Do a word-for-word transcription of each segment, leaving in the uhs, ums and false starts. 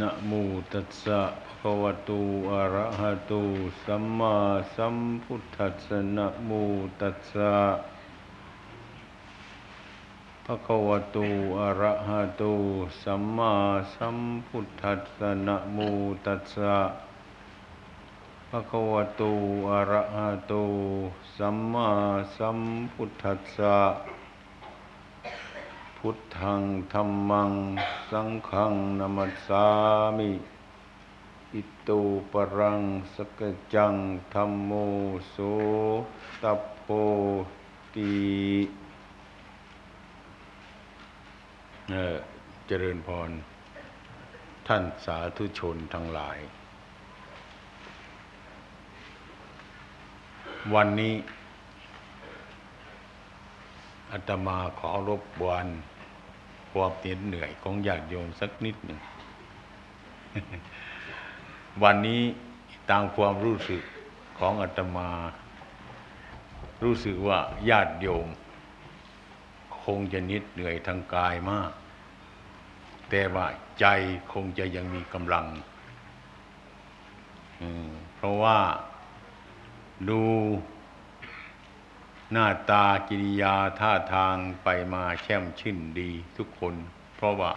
นะโมตัสสะภะคะวะโตอะระหะโตสัมมาสัมพุทธัสสะนะโมตัสสะภะคะวะโตอะระหะโตสัมมาสัมพุทธัสสะนะโมตัสสะภะคะวะโตอะระหะโตสัมมาสัมพุทธัสสะพุทธังธัมมังสังฆังนะมัสสามิอิโตปรังสกจังธัมโมโสตัพโพติเอ่อเจริญพรท่านสาธุชนทั้งหลายวันนี้อาตมาขอรบกวนความเหน็ดเหนื่อยของญาติโยมสักนิดหนึ่ง วันนี้ตามความรู้สึกของอาตมารู้สึกว่าญาติโยมคงจะนิดเหนื่อยทางกายมากแต่ว่าใจคงจะยังมีกำลังเพราะว่าดูหน้าตากิริยาท่าทางไปมาแช่มชื่นดีทุกคนเพราะว่า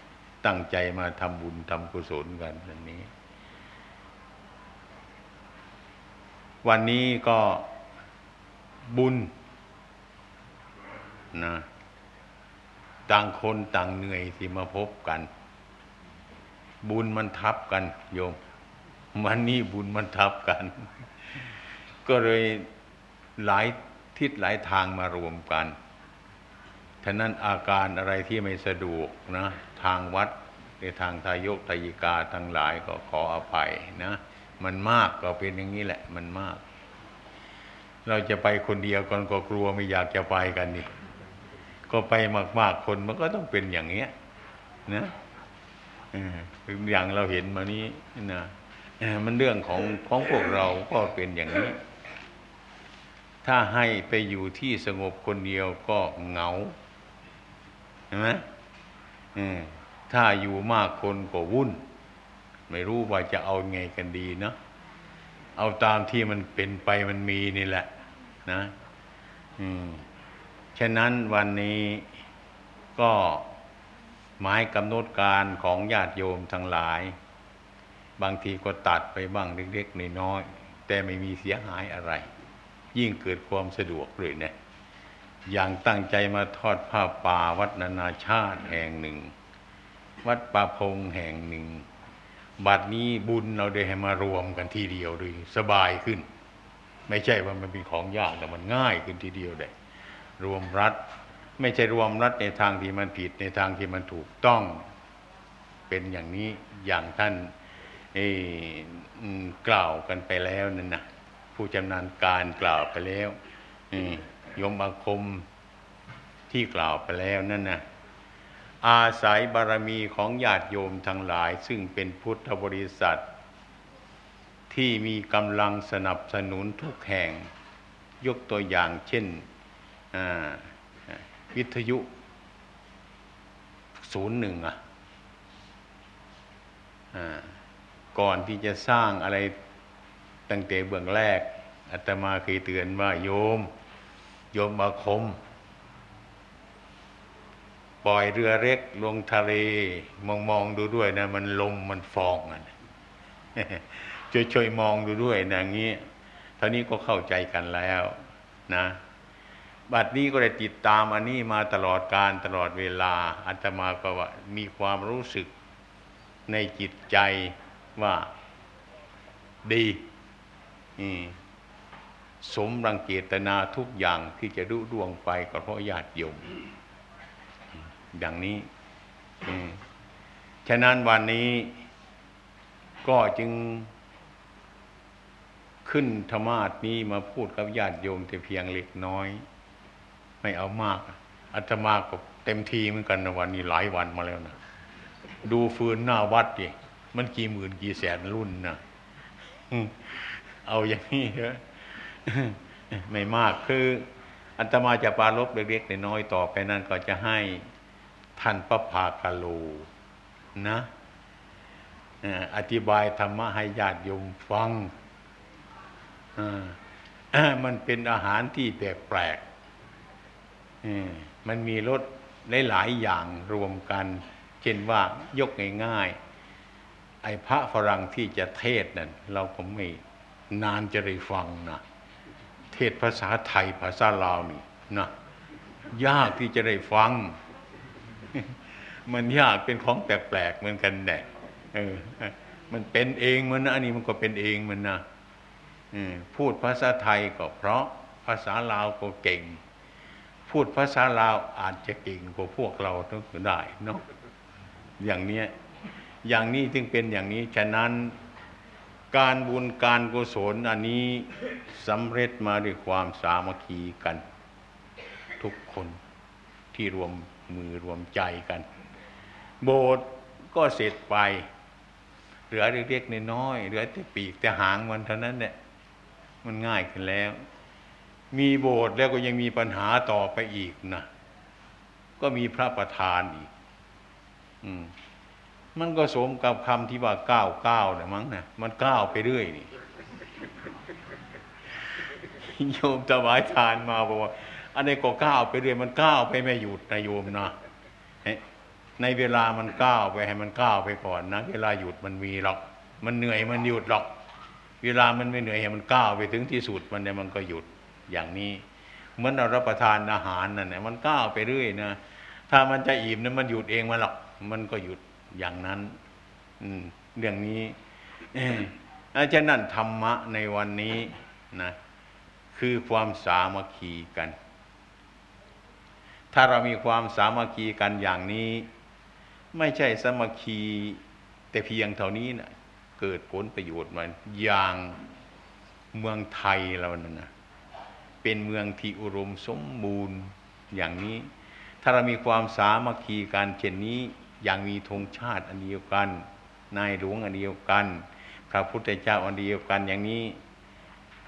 ตั้งใจมาทำบุญทำกุศลกันวันนี้วันนี้ก็บุญนะต่างคนต่างเหนื่อยที่มาพบกันบุญมันทับกันโยมวันนี้บุญมันทับกันก็เลยหลายทิศหลายทางมารวมกันฉะนั้นอาการอะไรที่ไม่สะดวกนะทางวัดในทางทายกทายิกาทั้งหลายก็ขออภัยนะมันมากก็เป็นอย่างนี้แหละมันมากเราจะไปคนเดียวกันก็กลัวไม่อยากจะไปกันนี่ก็ไปมากๆคนมันก็ต้องเป็นอย่างเงี้ยนะเอออย่างเราเห็นมานี้นะมันเรื่องของของพวกเราก็เป็นอย่างนี้ถ้าให้ไปอยู่ที่สงบคนเดียวก็เหงาใช่ไหมถ้าอยู่มากคนก็วุ่นไม่รู้ว่าจะเอาไงกันดีเนาะเอาตามที่มันเป็นไปมันมีนี่แหละนะฉะนั้นวันนี้ก็หมายกำหนดการของญาติโยมทั้งหลายบางทีก็ตัดไปบ้างเล็กๆน้อยๆแต่ไม่มีเสียหายอะไรยิ่งเกิดความสะดวกเลยเนี่ยอย่างตั้งใจมาทอดผ้าป่าวัดนานาชาติแห่งหนึ่งวัดป่าพงแห่งหนึ่งบัดนี้บุญเราได้ให้มารวมกันทีเดียวเลยสบายขึ้นไม่ใช่ว่ามันเป็นของยากแต่มันง่ายขึ้นทีเดียวเลยรวมรัฐไม่ใช่รวมรัฐในทางที่มันผิดในทางที่มันถูกต้องเป็นอย่างนี้อย่างท่านกล่าวกันไปแล้วนั่นนะผู้จำนานการกล่าวไปแล้วยมอาคมที่กล่าวไปแล้วนั่นนะอาศัยบารมีของญาติโยมทั้งหลายซึ่งเป็นพุทธบริษัทที่มีกำลังสนับสนุนทุกแห่งยกตัวอย่างเช่นวิทยุศูนย์หนึ่งอ่ะก่อนที่จะสร้างอะไรตั้งแต่เบื้องแรกอาตมาเคยเตือนว่าโยมโยมอาคมปล่อยเรือเล็กลงทะเลมองๆดูด้วยนะมันลมมันฟองอ่ะช่วยๆมองดูด้วยนะอย่างงี้เท่านี้ก็เข้าใจกันแล้วนะบัดนี้ก็ได้ติดตามอันนี้มาตลอดกาลตลอดเวลาอาตมาก็ว่ามีความรู้สึกในจิตใจว่าดีสมรังเจตนาทุกอย่างที่จะรุ่งเรืองไปก็เพราะญาติโยมอย่างนี้ฉะนั้นวันนี้ก็จึงขึ้นธรรมะนี้มาพูดกับญาติโยมแต่เพียงเล็กน้อยไม่เอามากอาตมาก็เต็มทีเหมือนกันนะวันนี้หลายวันมาแล้วนะดูฟืนหน้าวัดดิมันกี่หมื่นกี่แสนรุ่นนะเอาอย่างนี้เถอะไม่มากคืออาตมาจะปรารภเล็กๆน้อยๆต่อไปนั้นก็จะให้ท่านพระภากาโลนะ อธิบายธรรมะให้ญาติโยมฟังมันเป็นอาหารที่แปลกๆมันมีรสหลายๆอย่างรวมกันเช่นว่ายกง่ายๆไอ้พระฝรั่งที่จะเทศน์นั่นเราก็ไม่นานจะได้ฟังนะเทศภาษาไทยภาษาลาวนี่นะยากที่จะได้ฟังมันยากเป็นของแปลกๆเหมือนกันแหละเออมันเป็นเองมันนะอันนี้มันก็เป็นเองมันนะพูดภาษาไทยก็เพราะภาษาลาวก็เก่งพูดภาษาลาวอาจจะเก่งกว่าพวกเราทั้งก็ได้เนาะอย่างเนี้ยอย่างนี้จึงเป็นอย่างนี้ฉะนั้นการบุญการกุศลอันนี้สำเร็จมาด้วยความสามัคคีกันทุกคนที่รวมมือรวมใจกันโบสถ์ก็เสร็จไปเหลือเล็กๆน้อยๆเหลือแต่ปีกแต่หางมันเท่านั้นแหละมันง่ายขึ้นแล้วมีโบสถ์แล้วก็ยังมีปัญหาต่อไปอีกนะก็มีพระประธานอีกอืมมันก็สมกับคำที่ว่าก้าวก้าวนะมั้งนะมันก้าวไปเรื่อยนี่โยมถวายทานมาบอกว่าอันนี้ก็ก้าวไปเรื่อยมันก้าวไปไม่หยุดนะโยมนะในเวลามันก้าวไปให้มันก้าวไปก่อนนะเวลาหยุดมันมีหรอกมันเหนื่อยมันหยุดหรอกเวลามันไม่เหนื่อยให้มันก้าวไปถึงที่สุดมันเนี่ยมันก็หยุดอย่างนี้เหมือนเรารับประทานอาหารนั่นแหละมันก้าวไปเรื่อยนะถ้ามันจะอิ่มนั้นมันหยุดเองมันหรอกมันก็หยุดอย่างนั้นเรื่องนี้อาจารย์นั่นธรรมะในวันนี้นะคือความสามัคคีกันถ้าเรามีความสามัคคีกันอย่างนี้ไม่ใช่สามัคคีแต่เพียงเท่านี้นะเกิดผลประโยชน์มาอย่างเมืองไทยเรานั่นนะเป็นเมืองที่อุดมสมบูรณ์อย่างนี้ถ้าเรามีความสามัคคีกันเช่นนี้อย่างมีธงชาติอันเดียวกันนายหลวงอันเดียวกันพระพุทธเจ้าอันเดียวกันอย่างนี้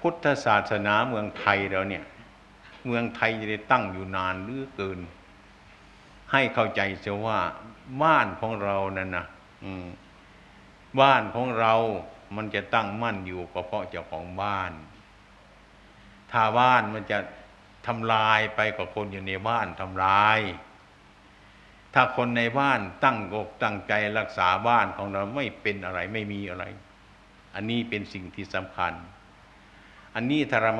พุทธศาสนาเมืองไทยเราเนี่ยเมืองไทยจะได้ตั้งอยู่นานเหลือเกินให้เข้าใจเสียว่าบ้านของเรานั่นนะบ้านของเรามันจะตั้งมั่นอยู่ก็เพราะเจ้าของบ้านถ้าบ้านมันจะทำลายไปกับคนอยู่ในบ้านทำลายถ้าคนในบ้านตั้งอกตั้งใจรักษาบ้านของเราไม่เป็นอะไรไม่มีอะไรอันนี้เป็นสิ่งที่สำคัญอันนี้ถ้าเรา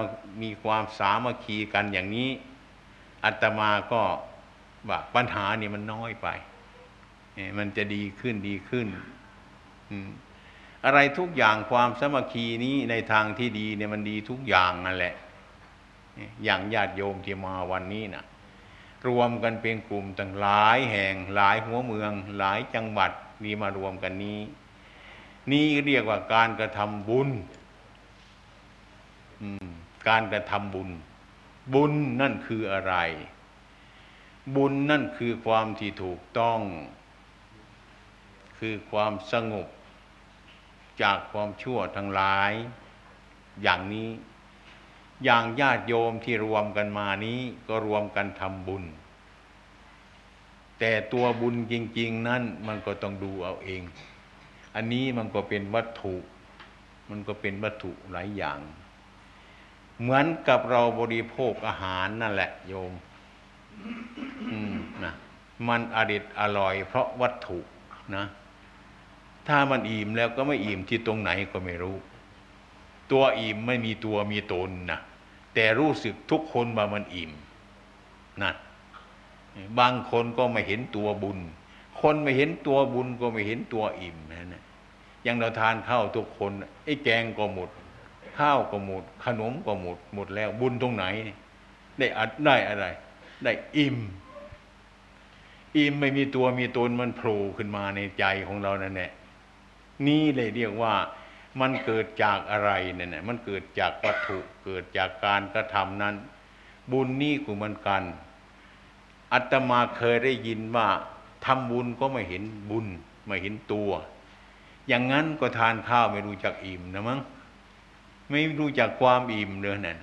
มีความสามัคคีกันอย่างนี้อาตมาก็ว่าปัญหานี่มันน้อยไปมันจะดีขึ้นดีขึ้นอะไรทุกอย่างความสามัคคีนี้ในทางที่ดีเนี่ยมันดีทุกอย่างนั่นแหละอย่างญาติโยมที่มาวันนี้นะรวมกันเป็นกลุ่มต่างหลายแห่งหลายหัวเมืองหลายจังหวัดนี่มารวมกันนี้นี่เรียกว่าการกระทำบุญการกระทำบุญบุญนั่นคืออะไรบุญนั่นคือความที่ถูกต้องคือความสงบจากความชั่วทั้งหลายอย่างนี้อย่างญาติโยมที่รวมกันมานี้ก็รวมกันทำบุญแต่ตัวบุญจริงๆนั้นมันก็ต้องดูเอาเองอันนี้มันก็เป็นวัตถุมันก็เป็นวัตถุหลายอย่างเหมือนกับเราบริโภคอาหารนั่นแหละโยม นะมันอร่อยอร่อยเพราะวัตถุนะถ้ามันอิ่มแล้วก็ไม่อิ่มที่ตรงไหนก็ไม่รู้ตัวอิ่มไม่มีตัวมีตนนะแต่รู้สึกทุกคนว่ามันอิ่มนะบางคนก็ไม่เห็นตัวบุญคนไม่เห็นตัวบุญก็ไม่เห็นตัวอิ่มนะนะอย่างเราทานข้าวทุกคนไอ้แกงก็หมดข้าวก็หมดขนมก็หมดหมดแล้วบุญตรงไหนได้อัดได้อะไรได้อิ่มอิ่มไม่มีตัวมีตนมันโผล่ขึ้นมาในใจของเรานั่นแหละนี่เลยเรียกว่ามันเกิดจากอะไรเนี่ยนะมันเกิดจากวัตถุเกิดจากการกระทำนั้นบุญนี่ก็เหมือนกันอาตมาเคยได้ยินว่าทำบุญก็ไม่เห็นบุญไม่เห็นตัวอย่างนั้นก็ทานข้าวไม่รู้จักอิ่มนะมั้งไม่รู้จักความอิ่มเลยนั่น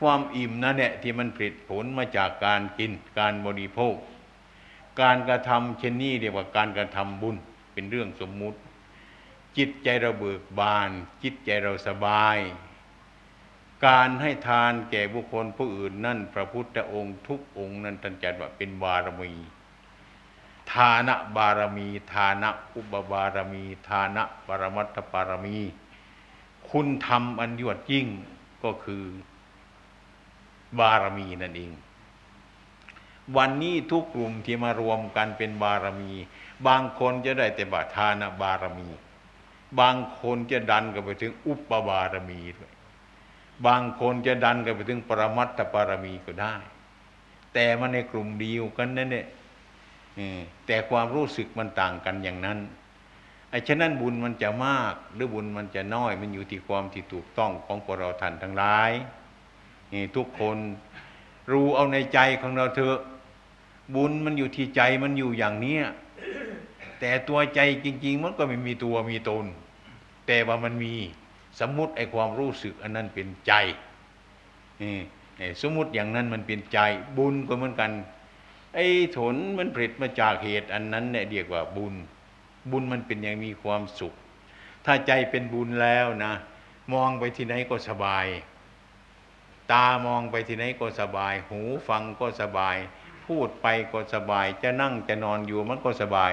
ความอิ่มนั่นแหละที่มันผลิตผลมาจากการกินการบริโภคการกระทำเช่นนี้เรียกว่าการกระทำบุญเป็นเรื่องสมมุติ จิตใจเราเบิกบานจิตใจเราสบายการให้ทานแก่บุคคลผู้อื่นนั่นพระพุทธองค์ทุกองค์นั้นท่านจัดว่าเป็นบารมีทานบารมีทานอุบบารมีทานปรมัตถบารมีคุณธรรมอันยอดยิ่งก็คือบารมีนั่นเองวันนี้ทุกกลุ่มที่มารวมกันเป็นบารมีบางคนจะได้แต่บาทานบารมีบางคนจะดันกันไปถึงอุปบารมีด้วยบางคนจะดันกันไปถึงปรมัตถบารมีก็ได้แต่มันในกลุ่มเดียวกันนั่นแหละแต่ความรู้สึกมันต่างกันอย่างนั้นไอ้ฉะนั้นบุญมันจะมากหรือบุญมันจะน้อยมันอยู่ที่ความที่ถูกต้องของพวกเราท่านทั้งหลายนี่ทุกคนรู้เอาในใจของเราเถอะบุญมันอยู่ที่ใจมันอยู่อย่างเนี้ยแต่ตัวใจจริงๆมันก็ไม่มีตัวมีตนแต่ว่ามันมีสมมุติไอ้ความรู้สึกอันนั้นเป็นใจนี่สมมุติอย่างนั้นมันเป็นใจบุญก็เหมือนกันไอ้ผลมันผลิตมาจากเหตุอันนั้นเนี่ยเรียกว่าบุญบุญมันเป็นอย่างมีความสุขถ้าใจเป็นบุญแล้วนะมองไปที่ไหนก็สบายตามองไปที่ไหนก็สบายหูฟังก็สบายพูดไปก็สบายจะนั่งจะนอนอยู่มันก็สบาย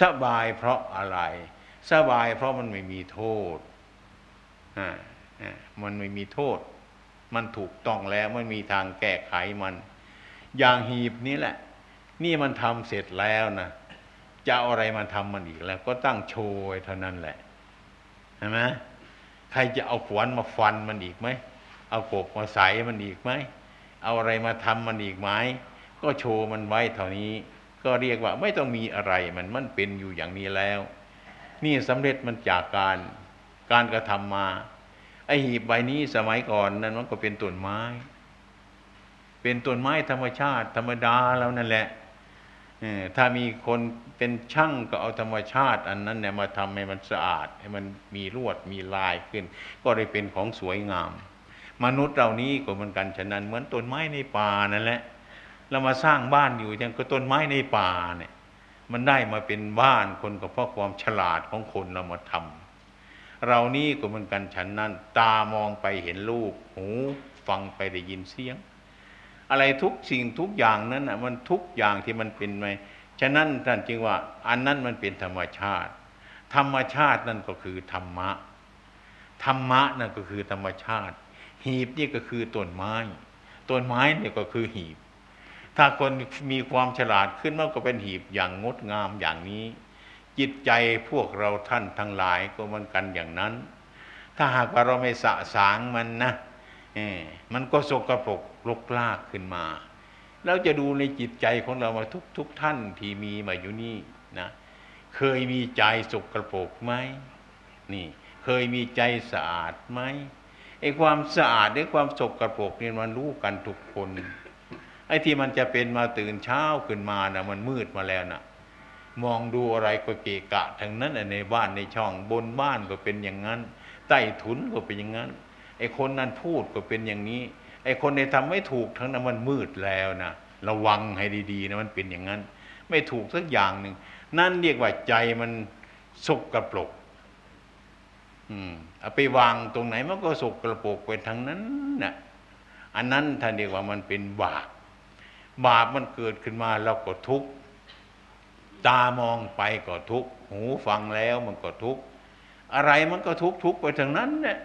สบายเพราะอะไรสบายเพราะมันไม่มีโทษอ่ามันไม่มีโทษมันถูกต้องแล้วไม่มีทางแก้ไขมันอย่างหีบนี้แหละนี่มันทำเสร็จแล้วนะจะเอาอะไรมาทำมันอีกแล้วก็ตั้งโชว์ไว้เท่านั้นแหละเห็นไหมใครจะเอาขวานมาฟันมันอีกไหมเอากบมาใส่มันอีกไหมเอาอะไรมาทำมันอีกไหมก็โชว์มันไว้เท่านี้ก็เรียกว่าไม่ต้องมีอะไรมันมันเป็นอยู่อย่างนี้แล้วนี่สำเร็จมันจากการการกระทำมาไอหีบใบนี้สมัยก่อนนั้นมันก็เป็นต้นไม้เป็นต้นไม้ธรรมชาติธรรมดาแล้วนั่นแหละถ้ามีคนเป็นช่างก็เอาธรรมชาติอันนั้นเนี่ยมาทำให้มันสะอาดให้มันมีลวดมีลายขึ้นก็เลยเป็นของสวยงามมนุษย์เรานี้ก็เหมือนกันฉะนั้นเหมือนต้นไม้ในป่านั่นแหละเรามาสร้างบ้านอยู่อย่างก็ต้นไม้ในป่าเนี่ยมันได้มาเป็นบ้านคนก็เพราะความฉลาดของคนเรามาทำเรานี้ก็เหมือนกันฉะนั้นตามองไปเห็นรูปหูฟังไปได้ยินเสียงอะไรทุกสิ่งทุกอย่างนั้นน่ะมันทุกอย่างที่มันเป็นไปฉะนั้นท่านจึงว่าอันนั้นมันเป็นธรรมชาติธรรมชาตินั่นก็คือธรรมะธรรมะนั่นก็คือธรรมชาติหีบนี่ก็คือต้นไม้ต้นไม้เนี่ยก็คือหีบถ้าคนมีความฉลาดขึ้นมันก็เป็นหีบอย่างงดงามอย่างนี้จิตใจพวกเราท่านทั้งหลายก็เหมือนกันอย่างนั้นถ้าหากว่าเราไม่สะสางมันนะมันก็สกปรกรกลากขึ้นมาเราจะดูในจิตใจของเรามาทุกทุกท่านที่มีมาอยู่นี่นะเคยมีใจสกปรกไหมนี่เคยมีใจสะอาดไหมไอ้ความสะอาดไอ้ความสกปรกเนี่ยมันรู้กันทุกคนไอ้ที่มันจะเป็นมาตื่นเช้าขึ้นมานะมันมืดมาแล้วนะมองดูอะไรก็เกะกะทั้งนั้นในบ้านในช่องบนบ้านก็เป็นอย่างนั้นใต้ถุนก็เป็นอย่างนั้นไอ้คนนั้นพูดก็เป็นอย่างนี้ไอ้คนที่ทำไม่ถูกทั้งนั้นมันมืดแล้วนะระวังให้ดีๆนะมันเป็นอย่างนั้นไม่ถูกสักอย่างหนึ่งนั่นเรียกว่าใจมันสกปรกอืมเอาไปวางตรงไหนมันก็สกปรกไปทั้งนั้นน่ะอันนั้นท่านเรียกว่ามันเป็นบาปบาปมันเกิดขึ้นมาเราก็ทุกข์ตามองไปก็ทุกข์หูฟังแล้วมันก็ทุกข์อะไรมันก็ทุกข์ทุกข์ไปทั้งนั้นน่ะ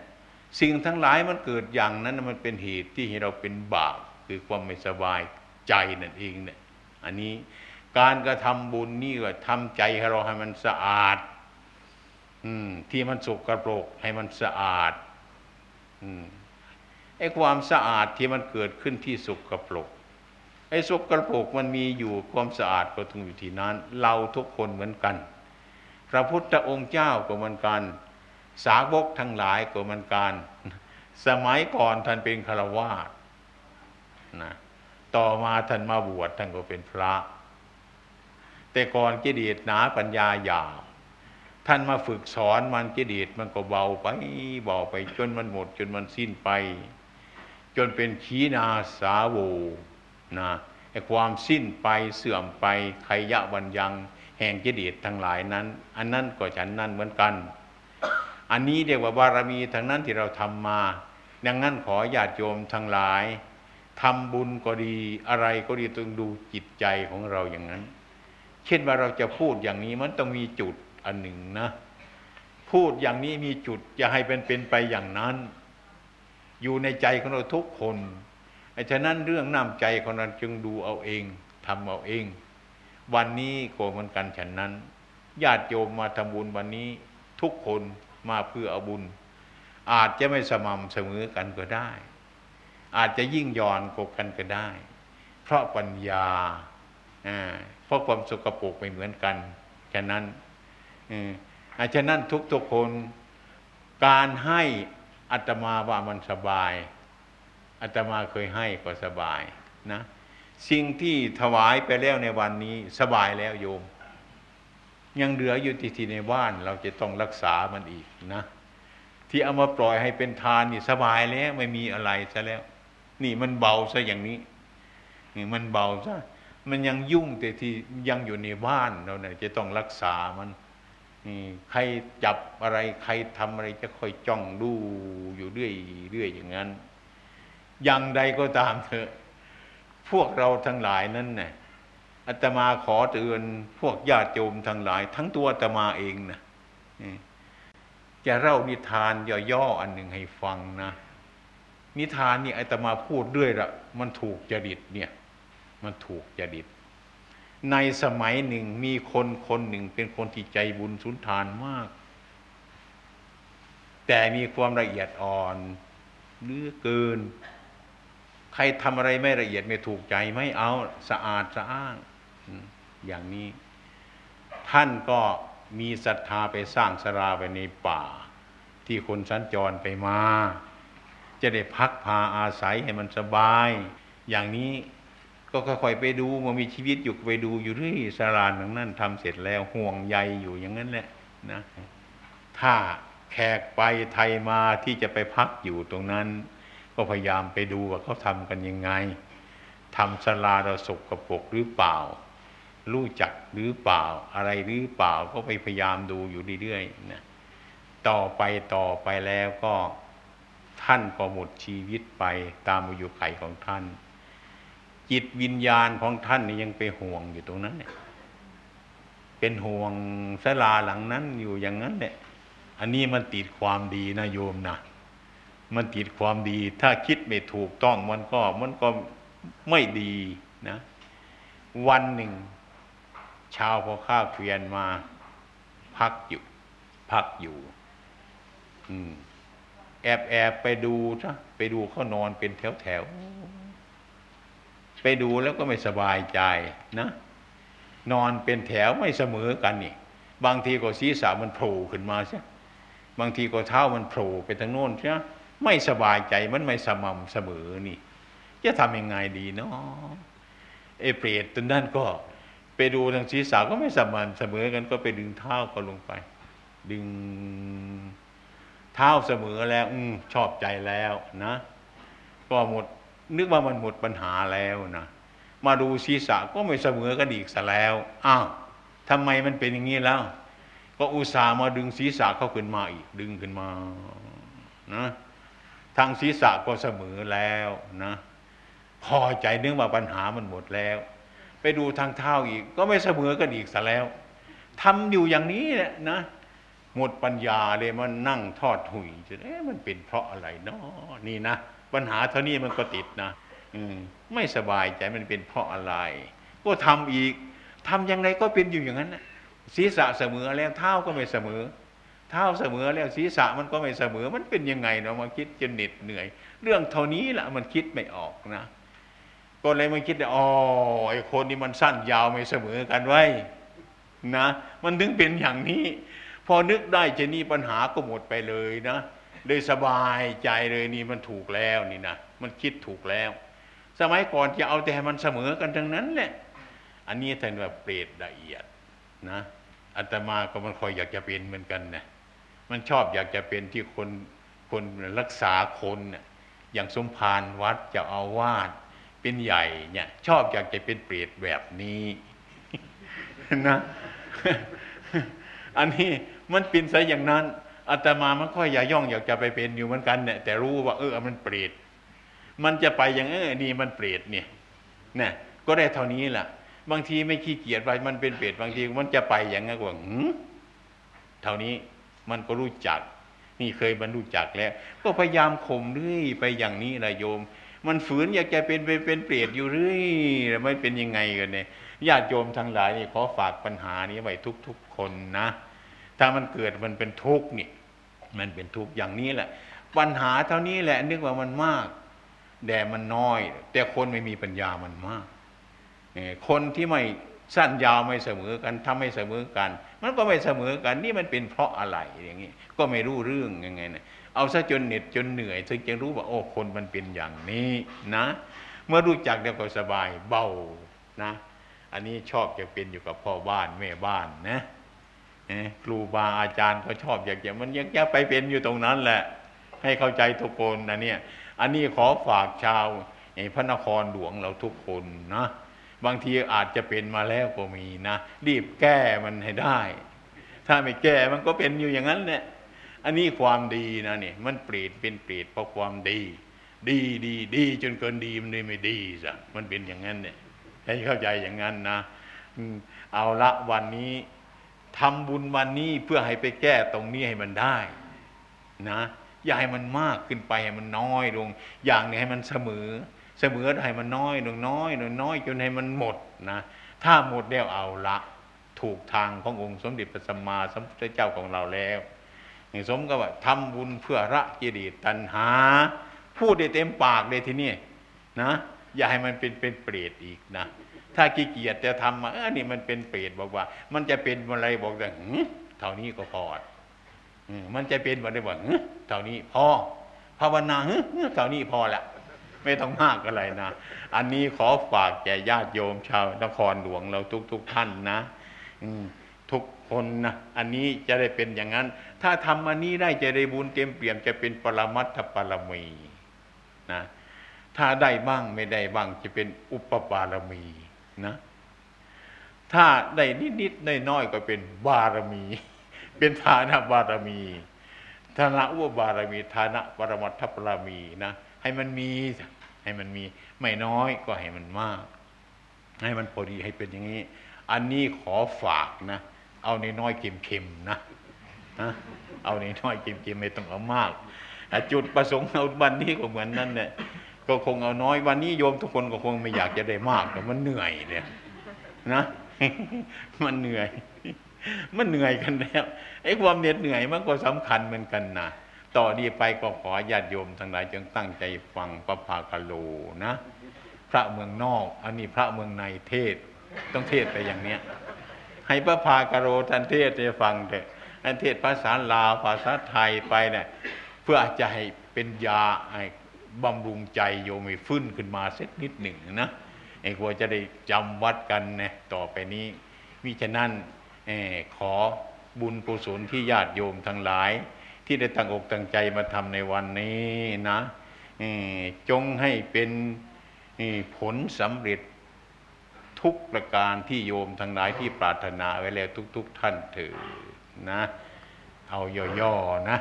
สิ่งทั้งหลายมันเกิดอย่างนั้นมันเป็นเหตุที่ให้เราเป็นบาปคือความไม่สบายใจนั่นเองเนี่ยอันนี้การกระทำบุญนี่ก็ทำใจให้เราให้มันสะอาดอืมที่มันสกปรกให้มันสะอาดอืมไอ้ความสะอาดที่มันเกิดขึ้นที่สกปรกไอ้สกปรกมันมีอยู่ความสะอาดก็ต้องอยู่ที่นั้นเราทุกคนเหมือนกันพระพุทธองค์เจ้าก็เหมือนกันสาวกทั้งหลายก็เหมือนกันสมัยก่อนท่านเป็นฆราวาสนะต่อมาท่านมาบวชท่านก็เป็นพระแต่ก่อนกิเลสหนาปัญญาหยาบท่านมาฝึกสอนมันกิเลสมันก็เบาไปเบาไปจนมันหมดจนมันสิ้นไปจนเป็นขีณาสาวกนะไอ้ความสิ้นไปเสื่อมไปไขยะบัญญังแห่งกิเลสทั้งหลายนั้นอันนั้นก็ฉันนั้นเหมือนกัน อันนี้เรียกว่าบารมีทางนั้นที่เราทำมาดังนั้นขอญาติโยมทั้งหลายทำบุญก็ดีอะไรก็ดีต้องดูจิตใจของเราอย่างนั้นเช่นว่าเราจะพูดอย่างนี้มันต้องมีจุดอันหนึ่งนะพูดอย่างนี้มีจุดจะให้เป็นเป็นไปอย่างนั้นอยู่ในใจของเราทุกคนฉะนั้นเรื่องน้ำใจของเราจึงดูเอาเองทำเอาเองวันนี้ก็เหมือนกันฉะนั้นญาติโยมมาทำบุญวันนี้ทุกคนมาเพื่อเอาบุญอาจจะไม่สม่ำเสมอกันก็ได้อาจจะยิ่งหย่อนกบกันก็ได้เพราะปัญญาเพราะความสกปรกไม่เหมือนกันฉะนั้นฉะนั้นทุกๆคนการให้อาตมาว่ามันสบายอาตมาเคยให้ก็สบายนะสิ่งที่ถวายไปแล้วในวันนี้สบายแล้วโยมยังเหลืออยู่ที่ในบ้านเราจะต้องรักษามันอีกนะที่เอามาปล่อยให้เป็นทานนี่สบายแล้วไม่มีอะไรซะแล้วนี่มันเบาซะอย่างนี้นี่มันเบาซะมันยังยุ่งแต่ที่ยังอยู่ในบ้านเราเนี่ยจะต้องรักษามันนี่ใครจับอะไรใครทำอะไรจะค่อยจ้องดูอยู่เรื่อยๆอย่างนั้นอย่างใดก็ตามเถอะพวกเราทั้งหลายนั้นน่ะอาตมาขอเตือนพวกญาติโยมทั้งหลายทั้งตัวอาตมาเองนะจะเล่านิทานย่อๆอันหนึ่งให้ฟังนะนิทานนี่อาตมาพูดเรื่อยละมันถูกจริตเนี่ยมันถูกจริตในสมัยหนึ่งมีคนคนหนึ่งเป็นคนที่ใจบุญสุนทานมากแต่มีความละเอียดอ่อนเหลือเกินใครทำอะไรไม่ละเอียดไม่ถูกใจไม่เอาสะอาดสะอ้างอย่างนี้ท่านก็มีศรัทธาไปสร้างศาลาไปในป่าที่คนสัญจรไปมาจะได้พักพาอาศัยให้มันสบายอย่างนี้ก็ค่อยๆไปดูมันมีชีวิตอยู่ไปดูอยู่ที่ศาลาหลังนั้นทำเสร็จแล้วห่วงใยอยู่อย่างนั้นแหละนะถ้าแขกไปไทยมาที่จะไปพักอยู่ตรงนั้นก็พยายามไปดูว่าเขาทำกันยังไงทำศาลาเราสกปรกหรือเปล่ารู้จักหรือเปล่าอะไรหรือเปล่าก็ไปพยายามดูอยู่เรื่อยๆนะต่อไปต่อไปแล้วก็ท่านก็หมดชีวิตไปตามอายุขัยของท่านจิตวิญญาณของท่านนี่ยังไปห่วงอยู่ตรงนั้นเป็นห่วงศาลาหลังนั้นอยู่อย่างนั้นแหละอันนี้มันติดความดีนะโยมนะมันติดความดีถ้าคิดไม่ถูกต้องมันก็มันก็ไม่ดีนะวันหนึ่งชาวพ่อข้าเกวียนมาพักอยู่พักอยู่อืมแอบแอบไปดูซะไปดูเขานอนเป็นแถวแถวไปดูแล้วก็ไม่สบายใจนะนอนเป็นแถวไม่เสมอกันนี่บางทีก็ศีรษะมันโผล่ขึ้นมาซะบางทีก็เท้ามันโผล่ไปทางโน้นใช่ไหมไม่สบายใจมันไม่สม่ำเสมอนี่จะทำยังไงดีเนาะไอ้เปรตตัวนั้นก็ไปดูทางศีรษะก็ไม่สม่ำเสมอกันก็ไปดึงเท้าก็ลงไปดึงเท้าเสมอแล้วอืมชอบใจแล้วนะก็หมดนึกว่ามันหมดปัญหาแล้วนะมาดูศีรษะก็ไม่เสมอกันอีกซะแล้วอ้าวทำไมมันเป็นอย่างนี้แล้วก็อุตส่าห์มาดึงศีรษะเข้าขึ้นมาอีกดึงขึ้นมานะทางศีรษะก็เสมอแล้วนะพอใจนึกว่าปัญหามันหมดแล้วไปดูทางเท้าอีกก็ไม่เสมอกันอีกซะแล้วทำอยู่อย่างนี้แหละนะหมดปัญญาเลยมันนั่งทอดหุยจนเอ๊ะมันเป็นเพราะอะไรเนาะนี่นะปัญหาเท่านี้มันก็ติดนะอืมไม่สบายใจมันเป็นเพราะอะไรก็ทำอีกทำยังไงก็เป็นอยู่อย่างนั้นนะศีรษะเสมอแล้วเท้าก็ไม่เสมอเท้าเสมอแล้วศีรษะมันก็ไม่เสมอมันเป็นยังไงเนาะมาคิดจนเหน็ดเหนื่อยเรื่องเท่านี้ล่ะมันคิดไม่ออกนะก็เลยมาคิดว่าอ๋อไอ้คนนี้มันสั้นยาวไม่เสมอกันไว้นะมันถึงเป็นอย่างนี้พอนึกได้เจนี่ปัญหาก็หมดไปเลยนะเลยสบายใจเลยนี่มันถูกแล้วนี่นะมันคิดถูกแล้วสมัยก่อนจะเอาแต่ให้มันเสมอกันทั้งนั้นแหละอันนี้ท่านว่าเปรตละเอียดนะอาตมาก็มันคอยอยากจะเป็นเหมือนกันนะมันชอบอยากจะเป็นที่คนคนรักษาคนน่ะอย่างสมภารวัดเจ้าอาวาสเป็นใหญ่เนี่ยชอบอยากจะเป็นเปรตแบบนี้ นะ อันนี้มันเป็นซะอย่างนั้น อาตมามันค่อยอย่าย่องอยากจะไปเป็นอยู่เหมือนกันเนี่ยแต่รู้ว่าเออมันเปรตมันจะไปอย่างเออนี่มันเปรตเนี่ยนะก็ได้เท่านี้ล่ะบางทีไม่ขี้เกียจไปมันเป็นเปรตบางทีมันจะไปอย่างงั้นกว่าหือเท่านี้มันก็รู้จักนี่เคยบรรลุจักแล้วก็พยายามข่มเรื่อยไปอย่างนี้นะโยมมันฝืนอยากจะเป็นเป็นเป็นเปรตอยู่เรื่อยแล้วมันเป็นยังไงกันเนี่ยญาติโยมทั้งหลายนี่ขอฝากปัญหานี้ไว้ทุกๆคนนะถ้ามันเกิดมันเป็นทุกข์นี่มันเป็นทุกข์อย่างนี้แหละปัญหาเท่านี้แหละนึกว่ามันมากแต่มันน้อยแต่คนไม่มีปัญญามันมากคนที่ไม่สั้นยาวไม่เสมอกันทำไม่เสมอกันมันก็ไม่เสมอกันนี่มันเป็นเพราะอะไรอย่างนี้ก็ไม่รู้เรื่องยังไงนะเอาซะจนเหน็ดจนเหนื่อยถึงจะรู้ว่าโอ้คนมันเป็นอย่างนี้นะเมื่อรู้จักแล้วก็สบายเบานะอันนี้ชอบจะเป็นอยู่กับพ่อบ้านแม่บ้านนะครูบาอาจารย์ก็ชอบอยากจะมันยักยักไปเป็นอยู่ตรงนั้นแหละให้เข้าใจทุกคนนะเนี่ยอันนี้ขอฝากชาวพระนครหลวงเราทุกคนนะบางทีอาจจะเป็นมาแล้วก็มีนะรีบแก้มันให้ได้ถ้าไม่แก้มันก็เป็นอยู่อย่างนั้นแหละอันนี้ความดีนะเนี่ยมันเปรีดเป็นเปรีดเพราะความดีดีดีดีจนเกินดีมันเลยไม่ดีซะมันเป็นอย่างนั้นเนี่ยให้เข้าใจอย่างนั้นนะเอาละวันนี้ทำบุญวันนี้เพื่อให้ไปแก้ตรงนี้ให้มันได้นะอย่าให้มันมากขึ้นไปให้มันน้อยลงอย่างนี้ให้มันเสมอเสมอให้มันน้อยลงน้อยลงน้อยจนให้มันหมดนะถ้าหมดแล้วเอาละถูกทางขององค์สมเด็จพระสัมมาสัมพุทธเจ้าของเราแล้วสมกับว่าทำบุญเพื่อละกิเลสตัณหาพูดได้เต็มปากเลยทีนี้นะอย่าให้มันเป็นเป็นเปรตอีกนะถ้าขี้เกียจจะทำมาเออนี่มันเป็นเปรตบอกว่ามันจะเป็นอะไรบอกแต่หืมเท่านี้ก็พออืมมันจะเป็นอะไรบอกหืมเท่านี้พอภาวนาหืมเท่านี้พอละไม่ต้องมากอะไรนะอันนี้ขอฝากแก่ญาติโยมชาวนครหลวงเราทุกทุกท่านนะทุกคนนะอันนี้จะได้เป็นอย่างนั้นถ้าทำอันนี้ได้จะได้บุญเต็มเปี่ยมจะเป็นปรมัตถปารมีนะถ้าได้บ้างไม่ได้บ้างจะเป็นอุปปารมีนะถ้าได้นิดๆน้อยๆก็เป็นบารมีเป็นฐานะบารมีฐานะอุปบารมีฐานะปรมัตถปารมีนะให้มันมีให้มันมีไม่น้อยก็ให้มันมากให้มันพอดีให้เป็นอย่างนี้อันนี้ขอฝากนะเอาในน้อยเค็มๆนะนะเอาในน้อยเค็มๆไม่ต้องเอามากจุดประสงค์เอาวันนี้ก็เหมือนนั้นเนี่ยก็คงเอาน้อยวันนี้โยมทุกคนก็คงไม่อยากจะได้มากแต่มันเหนื่อยเนี่ยนะมันเหนื่อยมันเหนื่อยกันแล้วไอ้ความเหน็ดเหนื่อยมันก็สำคัญเหมือนกันนะต่อนี้ไปก็ขอญาติโยมทั้งหลายจงตั้งใจฟังพระพาคโลนะพระเมืองนอกอันนี้พระเมืองในเทศต้องเทศไปอย่างเนี้ยให้พระพาคโลท่านเทศให้ฟังเถอะท่านเทศภาษาลาวภาษาไทยไปเนี่ยเพื่อจะให้เป็นยาให้บำรุงใจโยมให้ฟื้นขึ้นมาสักนิดหนึ่งนะไอ้ควรจะได้จำวัดกันนะต่อไปนี้มิฉะนั้นขอบุญกุศลที่ญาติโยมทั้งหลายที่ได้ตั้งอกตั้งใจมาทำในวันนี้นะจงให้เป็นผลสำเร็จทุกประการที่โยมทั้งหลายที่ปรารถนาไว้แล้วทุกๆท่านเถิดนะเอาย่อๆนะ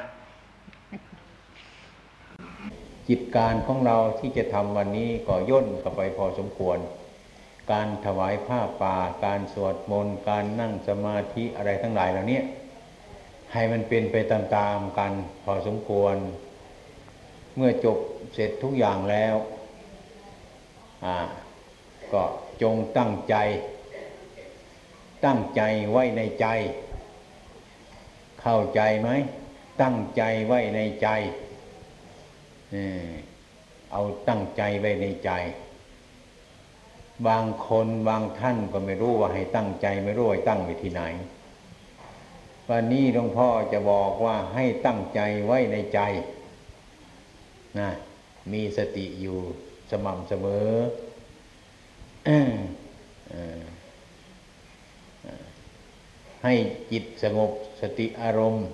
กิจการของเราที่จะทำวันนี้ก็ย่นกลับไปพอสมควรการถวายผ้าป่าการสวดมนต์การนั่งสมาธิอะไรทั้งหลายเหล่านี้ให้มันเป็นไปตามๆกันพอสมควรเมื่อจบเสร็จทุกอย่างแล้วอ่าก็จงตั้งใจตั้งใจไว้ในใจเข้าใจไหมตั้งใจไว้ในใจเอาตั้งใจไว้ในใจบางคนบางท่านก็ไม่รู้ว่าให้ตั้งใจไม่รู้ว่าตั้งไว้ที่ไหนวันนี้หลวงพ่อจะบอกว่าให้ตั้งใจไว้ในใจนะมีสติอยู่สม่ำเสมอ ให้จิตสงบสติอารมณ์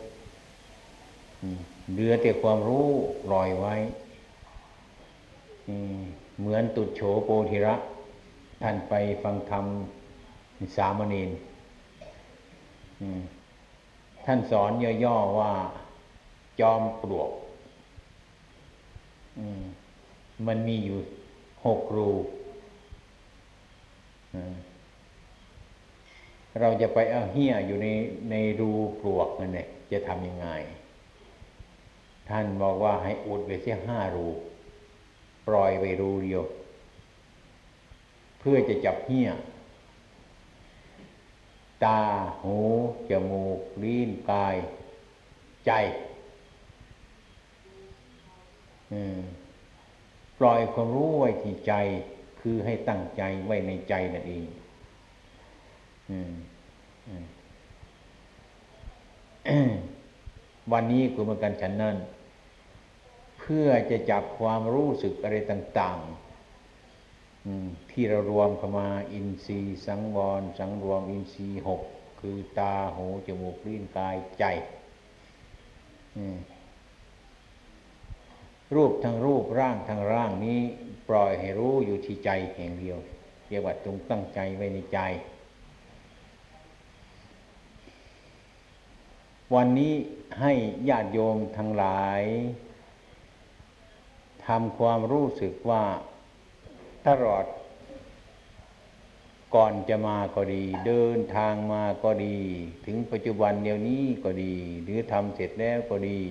เหลือแต่ความรู้ลอยไว้เหมือนตุจโฉโปธิระท่านไปฟังธรรมสามเณรท่านสอนย่อๆว่า จอมปลวกมันมีอยู่หกรูเราจะไปเอาเหี้ยอยู่ในในรูปลวกนั่นเองจะทำยังไงท่านบอกว่าให้อุดไปเสียห้ารูปล่อยไปรูเดียวเพื่อจะจับเหี้ยตาหูจมูกลิ้นกายใจปล่อยความรู้ไว้ที่ใจคือให้ตั้งใจไว้ในใจนั่นเองวันนี้กูเหมือนกันฉันนั้นเพื่อจะจับความรู้สึกอะไรต่างๆที่เรารวมเข้ามาอินทรีย์สังวรสังรวมอินทรีย์หกคือตาหูจมูกลิ้นกายใจรูปทางรูปร่างทางร่างนี้ปล่อยให้รู้อยู่ที่ใจแห่งเดียวเรียกว่าจงตั้งใจไว้ในใจวันนี้ให้ญาติโยมทั้งหลายทำความรู้สึกว่าตลอดก่อนจะมาก็ดีเดินทางมาก็ดีถึงปัจจุบันเดี๋ยวนี้ก็ดีหรือทำเสร็จแล้วก็ดี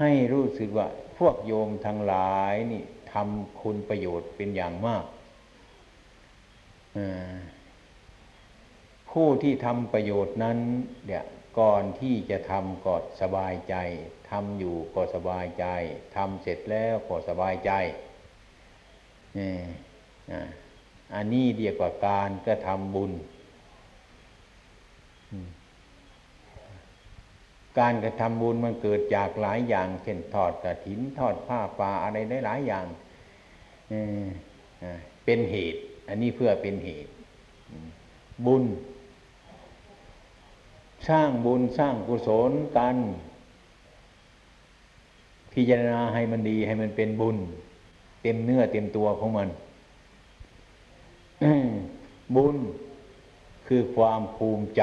ให้รู้สึกว่าพวกโยมทั้งหลายนี่ทำคุณประโยชน์เป็นอย่างมากผู้ที่ทำประโยชน์นั้นเดี๋ยวก่อนที่จะทำก็สบายใจทำอยู่ก็สบายใจทำเสร็จแล้วก็สบายใจนี่อันนี้เรียกว่าการกระทำบุญการกระทำบุญมันเกิดจากหลายอย่างเช่นทอดกฐินทอดผ้าป่าอะไรได้หลายอย่างเป็นเหตุอันนี้เพื่อเป็นเหตุบุญสร้างบุญสร้างกุศลกันพิจารณาให้มันดีให้มันเป็นบุญเต็มเนื้อเต็มตัวของมัน บุญคือความภูมิใจ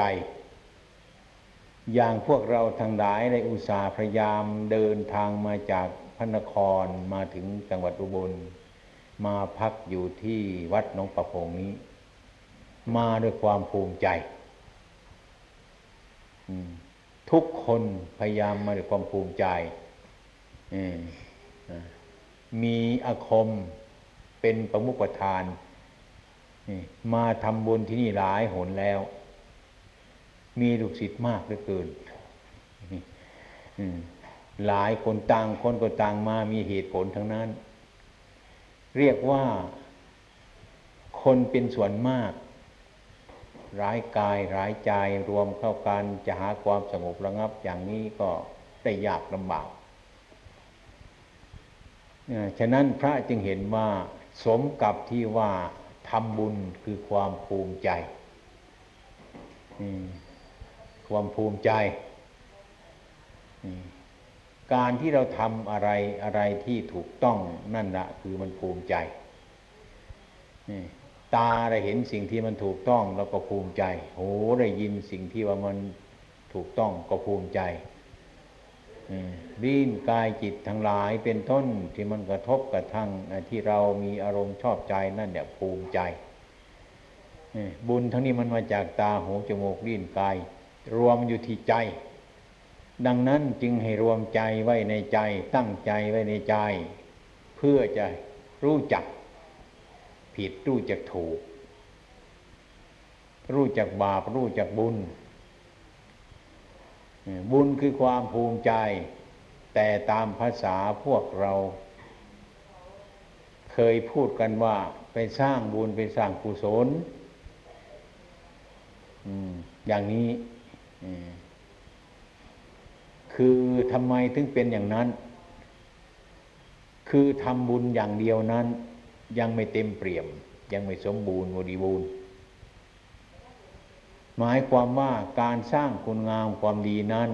อย่างพวกเราทั้งหลายได้อุตสาห์พยายามเดินทางมาจากพระนครมาถึงจังหวัดอุบลมาพักอยู่ที่วัดหนองประพงนี้มาด้วยความภูมิใจทุกคนพยายามมาด้วยความภูมิใจมีอาคมเป็นประมุขประธานมาทำบุญที่นี่หลายหนแล้วมีลูกศิษย์มากเหลือเกินหลายคนต่างคนก็ต่างมามีเหตุผลทั้งนั้นเรียกว่าคนเป็นส่วนมากร้ายกายร้ายใจรวมเข้ากันจะหาความสงบระงับอย่างนี้ก็ได้ยากลำบากฉะนั้นพระจึงเห็นว่าสมกับที่ว่าทำบุญคือความภูมิใจความภูมิใจการที่เราทำอะไรอะไรที่ถูกต้องนั่นละคือมันภูมิใจตาได้เห็นสิ่งที่มันถูกต้องแล้วก็ภูมิใจหูได้ยินสิ่งที่ว่ามันถูกต้องก็ภูมิใจลิ้นกายจิตทั้งหลายเป็นต้นที่มันกระทบกระทั่งที่เรามีอารมณ์ชอบใจนั่นเนี่ยภูมิใจบุญทั้งนี้มันมาจากตาหูจมูกลิ้นกายรวมอยู่ที่ใจดังนั้นจึงให้รวมใจไว้ในใจตั้งใจไว้ในใจเพื่อจะรู้จักผิดรู้จักถูกรู้จักบาปรู้จักบุญบุญคือความภูมิใจแต่ตามภาษาพวกเราเคยพูดกันว่าไปสร้างบุญไปสร้างกุศลอย่างนี้คือทำไมถึงเป็นอย่างนั้นคือทำบุญอย่างเดียวนั้นยังไม่เต็มเปี่ยมยังไม่สมบูรณ์บริบูรณ์หมายความว่าการสร้างคุณงามความดีนั้น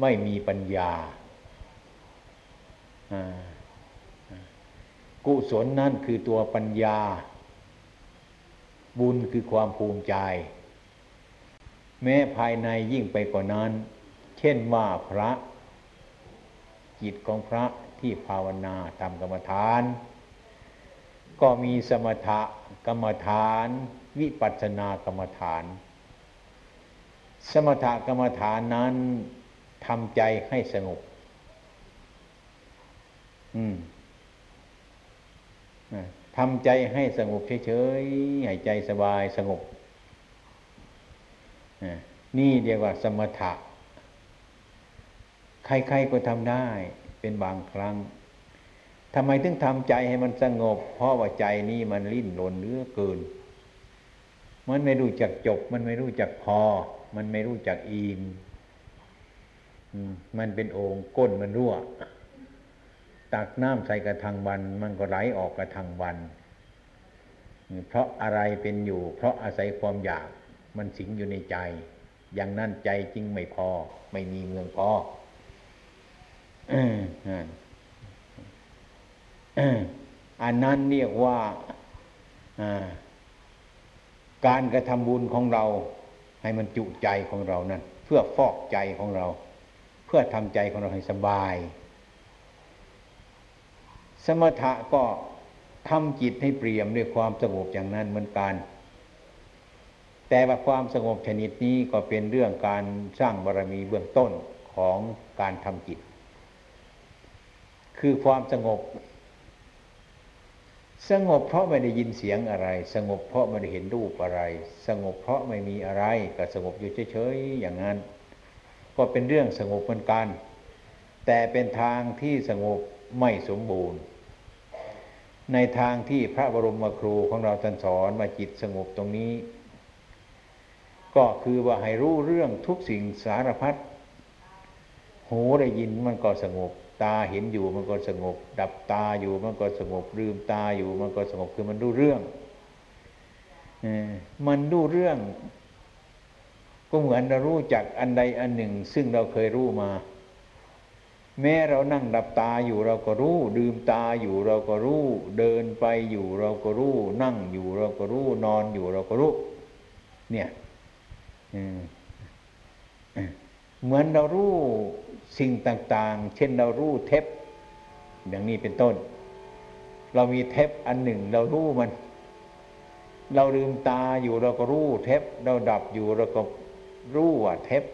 ไม่มีปัญญากุศลนั่นคือตัวปัญญาบุญคือความภูมิใจแม้ภายในยิ่งไปกว่านั้นเช่นว่าพระ จิตของพระที่ภาวนาทำกรรมฐานก็มีสมถกรรมฐานวิปัสสนากรรมฐานสมถกรรมฐานนั้นทำใจให้สงบอืมทำใจให้สงบเฉยๆให้ใจสบายสงบนี่เรียกว่าสมถะใครๆก็ทำได้เป็นบางครั้งทำไมถึงทำใจให้มันสงบเพราะว่าใจนี่มันลิ้นรนเหลือเกินมันไม่รู้จักจบมันไม่รู้จักพอมันไม่รู้จักอิ่มมันเป็นโอ่งก้นมันรั่วตักน้ำใส่กระทังวันมันก็ไหลออกกระทังวันเพราะอะไรเป็นอยู่เพราะอาศัยความอยากมันสิงอยู่ในใจอย่างนั้นใจจริงไม่พอไม่มีเมืองพอ อันนั้นเรียกว่าการกระทำบุญของเราให้มันจุใจของเรานั่นเพื่อฟอกใจของเราเพื่อทำใจของเราให้สบายสมถะก็ทำจิตให้เปรียมด้วยความสงบอย่างนั้นเหมือนกันแต่ว่าความสงบชนิดนี้ก็เป็นเรื่องการสร้างบารมีเบื้องต้นของการทำจิตคือความสงบสงบเพราะไม่ได้ยินเสียงอะไรสงบเพราะไม่ได้เห็นรูปอะไรสงบเพราะไม่มีอะไรก็สงบอยู่เฉยๆอย่างนั้นก็เป็นเรื่องสงบเหมือนกันแต่เป็นทางที่สงบไม่สมบูรณ์ในทางที่พระบรมครูของเราท่านสอนว่าจิตสงบตรงนี้ก็คือว่าให้รู้เรื่องทุกสิ่งสารพัดหูได้ยินมันก็สงบตาเห็นอยู่มันก็สงบดับตาอยู่มันก็สงบลืมตาอยู่มันก็สงบคือมันรู้เรื่องเออมันรู้เรื่องก็เหมือนเรารู้จักอันใดอันหนึ่งซึ่งเราเคยรู้มาแม้เรานั่งดับตาอยู่เราก็รู้ลืมตาอยู่เราก็รู้เดินไปอยู่เราก็รู้นั่งอยู่เราก็รู้นอนอยู่เราก็รู้เนี่ยเหมือนเรารู้สิ่งต่างๆเช่นเรารู้เทปอย่างนี้เป็นต้นเรามีเทปอันหนึ่งเรารู้มันเราลืมตาอยู่เราก็รู้เทปเราดับอยู่เราก็รู้ว่าเทป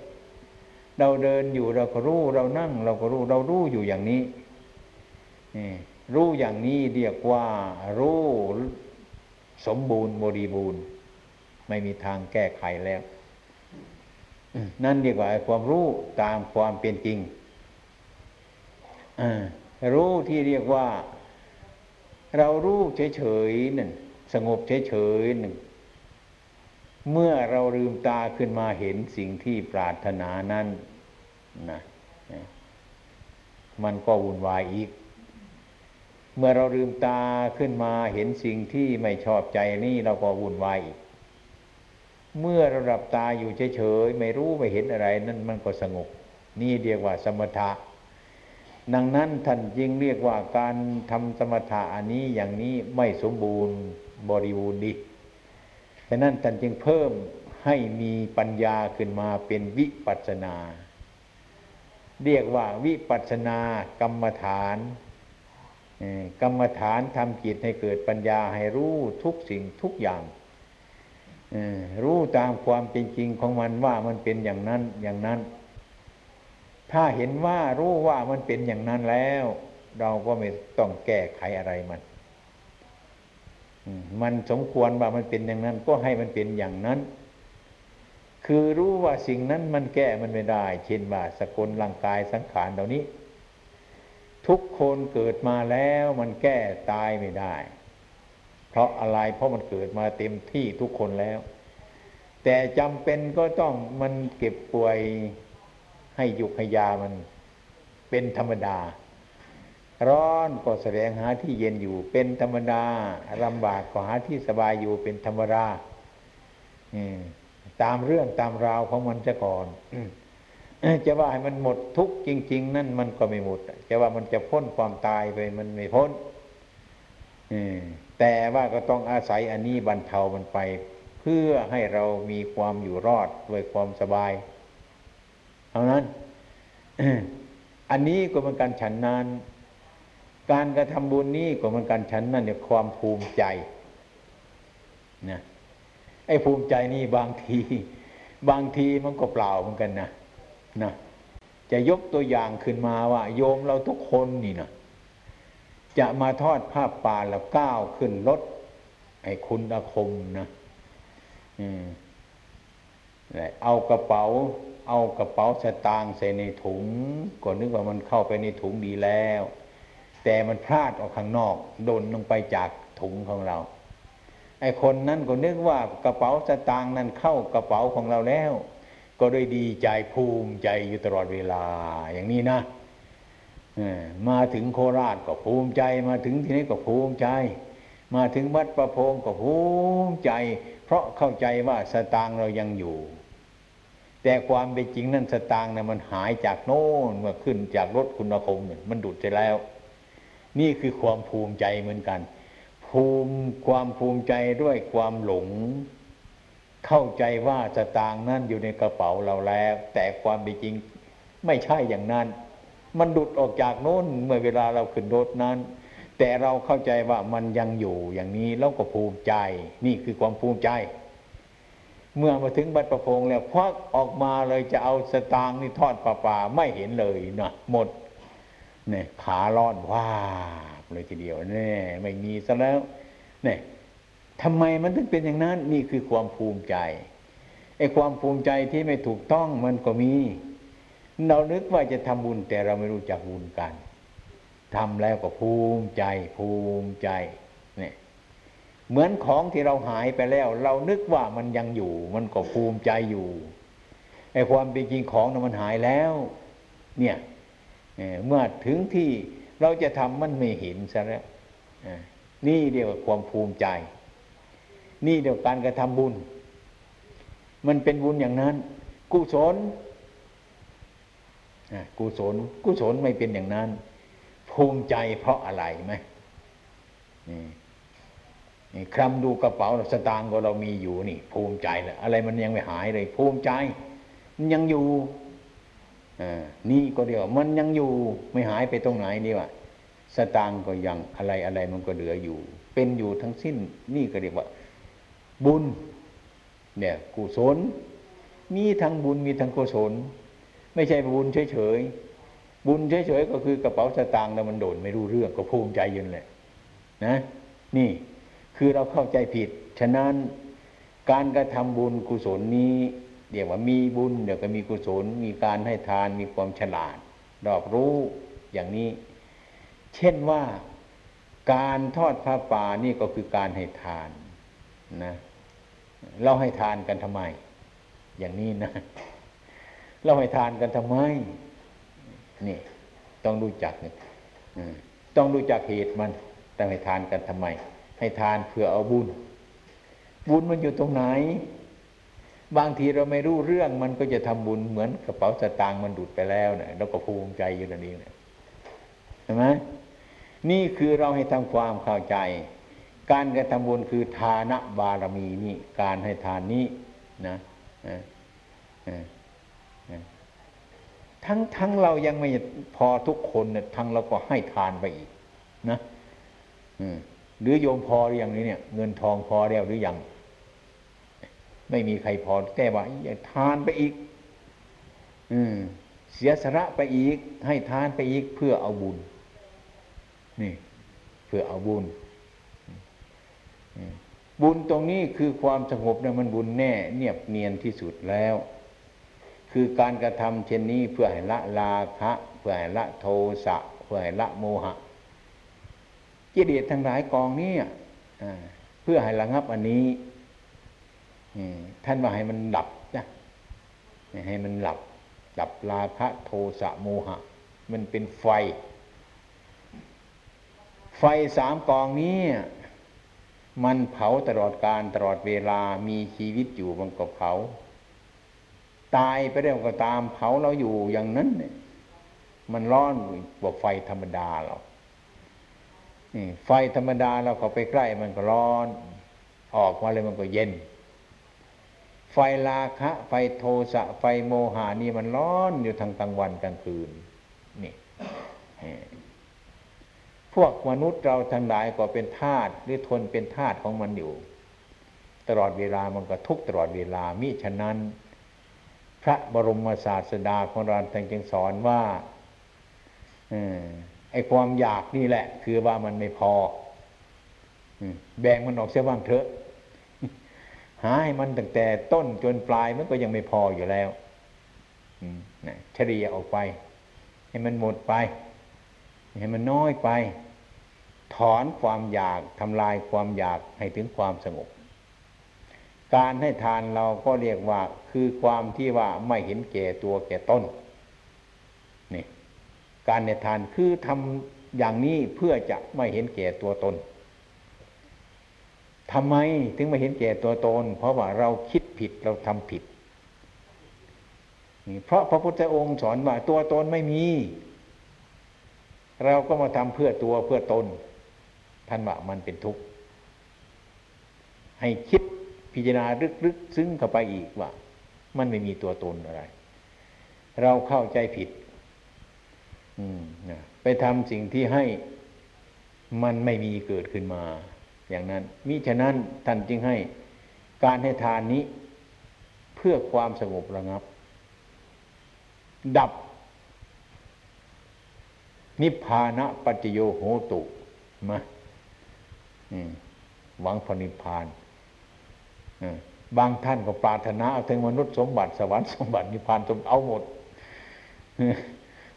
เราเดินอยู่เราก็รู้เรานั่งเราก็รู้เรารู้อยู่อย่างนี้รู้อย่างนี้เรียกว่ารู้สมบูรณ์บริบูรณ์ไม่มีทางแก้ไขแล้วนั่นเรียกว่าความรู้ตามความเป็นจริงรู้ที่เรียกว่าเรารู้เฉยๆนั่นสงบเฉยๆนั่นเมื่อเราลืมตาขึ้นมาเห็นสิ่งที่ปรารถนานั้นนะมันก็วุ่นวายอีกเมื่อเราลืมตาขึ้นมาเห็นสิ่งที่ไม่ชอบใจนี่เราก็วุ่นวายอีกเมื่อเราหลับตาอยู่เฉยๆไม่รู้ไม่เห็นอะไรนั่นมันก็สงบนี่เรียกว่าสมถะดังนั้นท่านจึงเรียกว่าการทำสมถะอันนี้อย่างนี้ไม่สมบูรณ์บริบูรณ์ดีฉะนั้นท่านจึงเพิ่มให้มีปัญญาขึ้นมาเป็นวิปัสสนาเรียกว่าวิปัสสนากรรมฐานกรรมฐานทำจิตให้เกิดปัญญาให้รู้ทุกสิ่งทุกอย่างรู้ตามความเป็นจริงของมันว่ามันเป็นอย่างนั้นอย่างนั้นถ้าเห็นว่ารู้ว่ามันเป็นอย่างนั้นแล้วเราก็ไม่ต้องแก้ไขอะไรมันมันสมควรว่ามันเป็นอย่างนั้นก็ให้มันเป็นอย่างนั้นคือรู้ว่าสิ่งนั้นมันแก้มันไม่ได้เช่นว่าสกุลร่างกายสังขารเหล่านี้ทุกคนเกิดมาแล้วมันแก้ตายไม่ได้เพราะอะไรเพราะมันเกิดมาเต็มที่ทุกคนแล้วแต่จำเป็นก็ต้องมันเก็บป่วยให้ยุกให้ยามันเป็นธรรมดาร้อนก็แสวงหาที่เย็นอยู่เป็นธรรมดาลำบากก็หาที่สบายอยู่เป็นธรรมดาตามเรื่องตามราวของมันซะก่อน จะว่าให้มันหมดทุกข์จริงๆนั่นมันก็ไม่หมดจะว่ามันจะพ้นความตายไปมันไม่พ้นแต่ว่าก็ต้องอาศัยอันนี้บรรเทามันไปเพื่อให้เรามีความอยู่รอดด้วยความสบายเท่านั้น อันนี้ก็เป็นการฉันนั้นการกระทำบุญนี้ก็เป็นการฉันนั้นเนี่ยความภูมิใจนะไอ้ภูมิใจนี่บางทีบางทีมันก็เปล่าเหมือนกันนะนะจะยกตัวอย่างขึ้นมาว่าโยมเราทุกคนนี่นะจะมาทอดผ้าป่าแล้วก้าวขึ้นรถไอ้คุณอาคมนะอืมเอากระเป๋าเอากระเป๋าสตางค์ใส่ในถุงก็นึกว่ามันเข้าไปในถุงดีแล้วแต่มันพลาดออกข้างนอกโดนลงไปจากถุงของเราไอ้คนนั้นก็นึกว่ากระเป๋าสตางค์นั้นเข้ากระเป๋าของเราแล้วก็ด้วยดีใจภูมิใจอยู่ตลอดเวลาอย่างนี้นะมาถึงโคราชก็ภูมิใจมาถึงที่นี่ก็ภูมิใจมาถึงวัดประพงก็ภูมิใจเพราะเข้าใจว่าสตางค์เรายังอยู่แต่ความเป็นจริงนั้นสตางค์น่ะมันหายจากโน่นเมื่อขึ้นจากรถคุณคมมันดูดไปแล้วนี่คือความภูมิใจเหมือนกันภูมิความภูมิใจด้วยความหลงเข้าใจว่าสตางค์นั้นอยู่ในกระเป๋าเราแล้วแต่ความเป็นจริงไม่ใช่อย่างนั้นมันดูดออกจากโน่นเมื่อเวลาเราขึ้นรถนั้นแต่เราเข้าใจว่ามันยังอยู่อย่างนี้เราก็ภูมิใจนี่คือความภูมิใจเมื่อมาถึงบัดประพงแล้วควักออกมาเลยจะเอาสตางค์นี่ทอดปลาปลาไม่เห็นเลยนะหมดเนี่ยขาล่อนว้าเลยทีเดียวแน่ไม่มีซะแล้วเนี่ยทำไมมันถึงเป็นอย่างนั้นนี่คือความภูมิใจไอ้ความภูมิใจที่ไม่ถูกต้องมันก็มีเรานึกว่าจะทำบุญแต่เราไม่รู้จักบุญกันทำแล้วก็ภูมิใจภูมิใจเนี่ยเหมือนของที่เราหายไปแล้วเรานึกว่ามันยังอยู่มันก็ภูมิใจอยู่ไอ้ความเป็นจริงของนั้นมันหายแล้วเนี่ยเมื่อถึงที่เราจะทำมันไม่เห็นซะแล้วนี่เรียกว่าความภูมิใจนี่เรียกว่าการกระทำบุญมันเป็นบุญอย่างนั้นกุศลกุศลกุศลไม่เป็นอย่างนั้นภูมิใจเพราะอะไรไหมนี่คลำดูกระเป๋าสตางค์ของเรามีอยู่นี่ภูมิใจแหละอะไรมันยังไม่หายเลยภูมิใจมันยังอยู่นี่ก็เดียวมันยังอยู่ไม่หายไปตรงไหนนี่วะสตางค์ก็ยังอะไรอะไรมันก็เหลืออยู่เป็นอยู่ทั้งสิ้นนี่ก็เรียกว่าบุญเนี่ยกุศลมีทั้งบุญมีทั้งกุศลไม่ใช่บุญเฉยๆบุญเฉยๆก็คือกระเป๋าสตางค์แล้วมันโดนไม่รู้เรื่องก็ภูมิใจยืนแหละนะนี่คือเราเข้าใจผิดฉะนั้นการกระทำบุญกุศลนี้เดี๋ยวว่ามีบุญเดี๋ยวก็มีกุศลมีการให้ทานมีความฉลาดรอบรู้อย่างนี้เช่นว่าการทอดผ้าป่านี่ก็คือการให้ทานนะเราให้ทานกันทำไมอย่างนี้นะเราให้ทานกันทำไมนี่ต้องรู้จักนี่ต้องรู้จักเหตุมันต้องให้ทานกันทำไมให้ทานเพื่อเอาบุญบุญมันอยู่ตรงไหนบางทีเราไม่รู้เรื่องมันก็จะทำบุญเหมือนกระเป๋าสตางค์มันดูดไปแล้วนะเราก็ภูมิใจอยู่นั่นเองนะใช่ไหมนี่คือเราให้ทำความเข้าใจการกระทำบุญคือทานบารมีนี่การให้ทานนี้นะทั้งทั้งเรายังไม่พอทุกคนนะทั้งเราก็ให้ทานไปอีกนะหรือโยมพอหรือยังนี้เนี่ยเงินทองพอแล้วหรือยังไม่มีใครพอแต่ว่าทานไปอีกอืมเสียสละไปอีกให้ทานไปอีกเพื่อเอาบุญนี่เพื่อเอาบุญบุญตรงนี้คือความสงบเนี่ยมันบุญแน่เนียบเนียนที่สุดแล้วคือการกระทำเช่นนี้เพื่อให้ละราคะเพื่อให้ละโทสะเพื่อให้ละโมหะกิเลสทั้งหลายกองนี้อ่าเพื่อให้ระงับอันนี้ท่านว่าให้มันหลับนะให้มันหลับหลับราคะโทสะโมหะมันเป็นไฟไฟสามกองนี้มันเผาตลอดกาลตลอดเวลามีชีวิตอยู่มันก็เผาตายไปแล้วก็ตามเผาเราอยู่อย่างนั้นเนี่ยมันร้อนกว่าไฟธรรมดาเราไฟธรรมดาเราเข้าไปใกล้มันก็ร้อนออกมาเลยมันก็เย็นไฟราคะไฟโทสะไฟโมหะนี่มันร้อนอยู่ทั้งกลางวันกลางคืน นี่พวกมนุษย์เราทั้งหลายก็เป็นธาตุหรือทนเป็นธาตุของมันอยู่ตลอดเวลามันก็ทุกข์ตลอดเวลามิฉะนั้นพระบรมศาสดาของเราท่านจึงสอนว่าเอ่อไอ้ความอยากนี่แหละคือว่ามันไม่พอแบ่งมันออกเสียบ้างเถอะหาให้มันตั้งแต่ต้นจนปลายมันก็ยังไม่พออยู่แล้วนะเฉลี่ยออกไปให้มันหมดไปให้มันน้อยไปถอนความอยากทำลายความอยากให้ถึงความสงบการให้ทานเราก็เรียกว่าคือความที่ว่าไม่เห็นแก่ตัวแก่ตนนี่การให้ทานคือทำอย่างนี้เพื่อจะไม่เห็นแก่ตัวตนทำไมถึงไม่เห็นแก่ตัวตนเพราะว่าเราคิดผิดเราทำผิดนี่เพราะพระพุทธองค์สอนว่าตัวตนไม่มีเราก็มาทำเพื่อตัวเพื่อตนท่านว่ามันเป็นทุกข์ให้คิดพิจารณาลึกๆซึ้งเข้าไปอีกว่ามันไม่มีตัวตนอะไรเราเข้าใจผิดไปทำสิ่งที่ให้มันไม่มีเกิดขึ้นมาอย่างนั้นมิฉะนั้นท่านจึงให้การให้ทานนี้เพื่อความสงบระงับดับนิพพานะปัจจโยโหตุมาหวังพระนิพพานบางท่านก็ปรารถนาเอาถึงมนุษย์สมบัติสวรรค์สมบัตินิพพานสมเอาหมด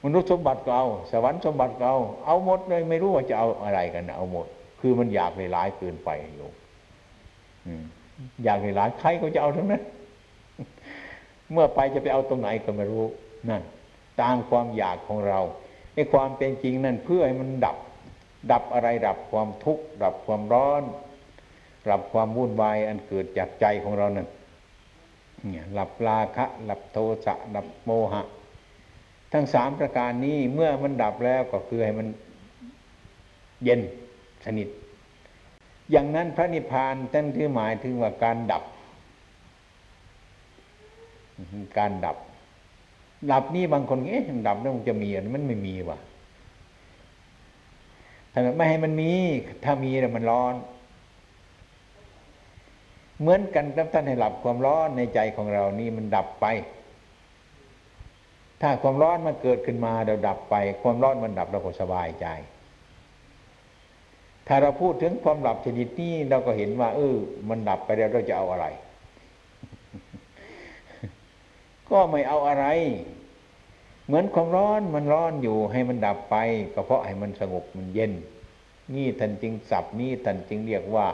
มนุษย์สมบัติก็เอาสวรรค์สมบัติก็เอาเอาหมดเลยไม่รู้ว่าจะเอาอะไรกันเอาหมดคือมันอยากหลายเกินไปโยมอยากหลายใครก็จะเอาทั้งนั้นเมื่อไปจะไปเอาตรงไหนก็ไม่รู้นั่นตามความอยากของเราในความเป็นจริงนั่นเพื่อให้มันดับดับอะไรดับความทุกข์ดับความร้อนดับความวุ่นวายอันเกิดจากใจของเรานั่นเนี่ยดับราคะดับโทสะดับโมหะทั้งสามประการนี้เมื่อมันดับแล้วก็คือให้มันเย็นสนิทอย่างนั้นพระนิพพานท่านที่หมายถึงว่าการดับการดับดับนี่บางคนเอ๊ะดับแล้วมันจะมีมันไม่มีว่ะถ้าไม่ให้มันมีถ้ามีแล้วมันร้อนเหมือนกันครับท่านให้ดับความร้อนในใจของเรานี่มันดับไปถ้าความร้อนมันเกิดขึ้นมาเราดับไปความร้อนมันดับเราก็สบายใจถ้าเราพูดถึงความดับชนิดนี้เราก็เห็นว่าเออมันดับไปแล้วเราจะเอาอะไรก็ไม่เอาอะไรเหมือนความร้อนมันร้อนอยู่ให้มันดับไปก็เพราะให้มันสงบมันเย็นนี่ท่านจึงศัพท์นี่ท่านจึงเรียกว่า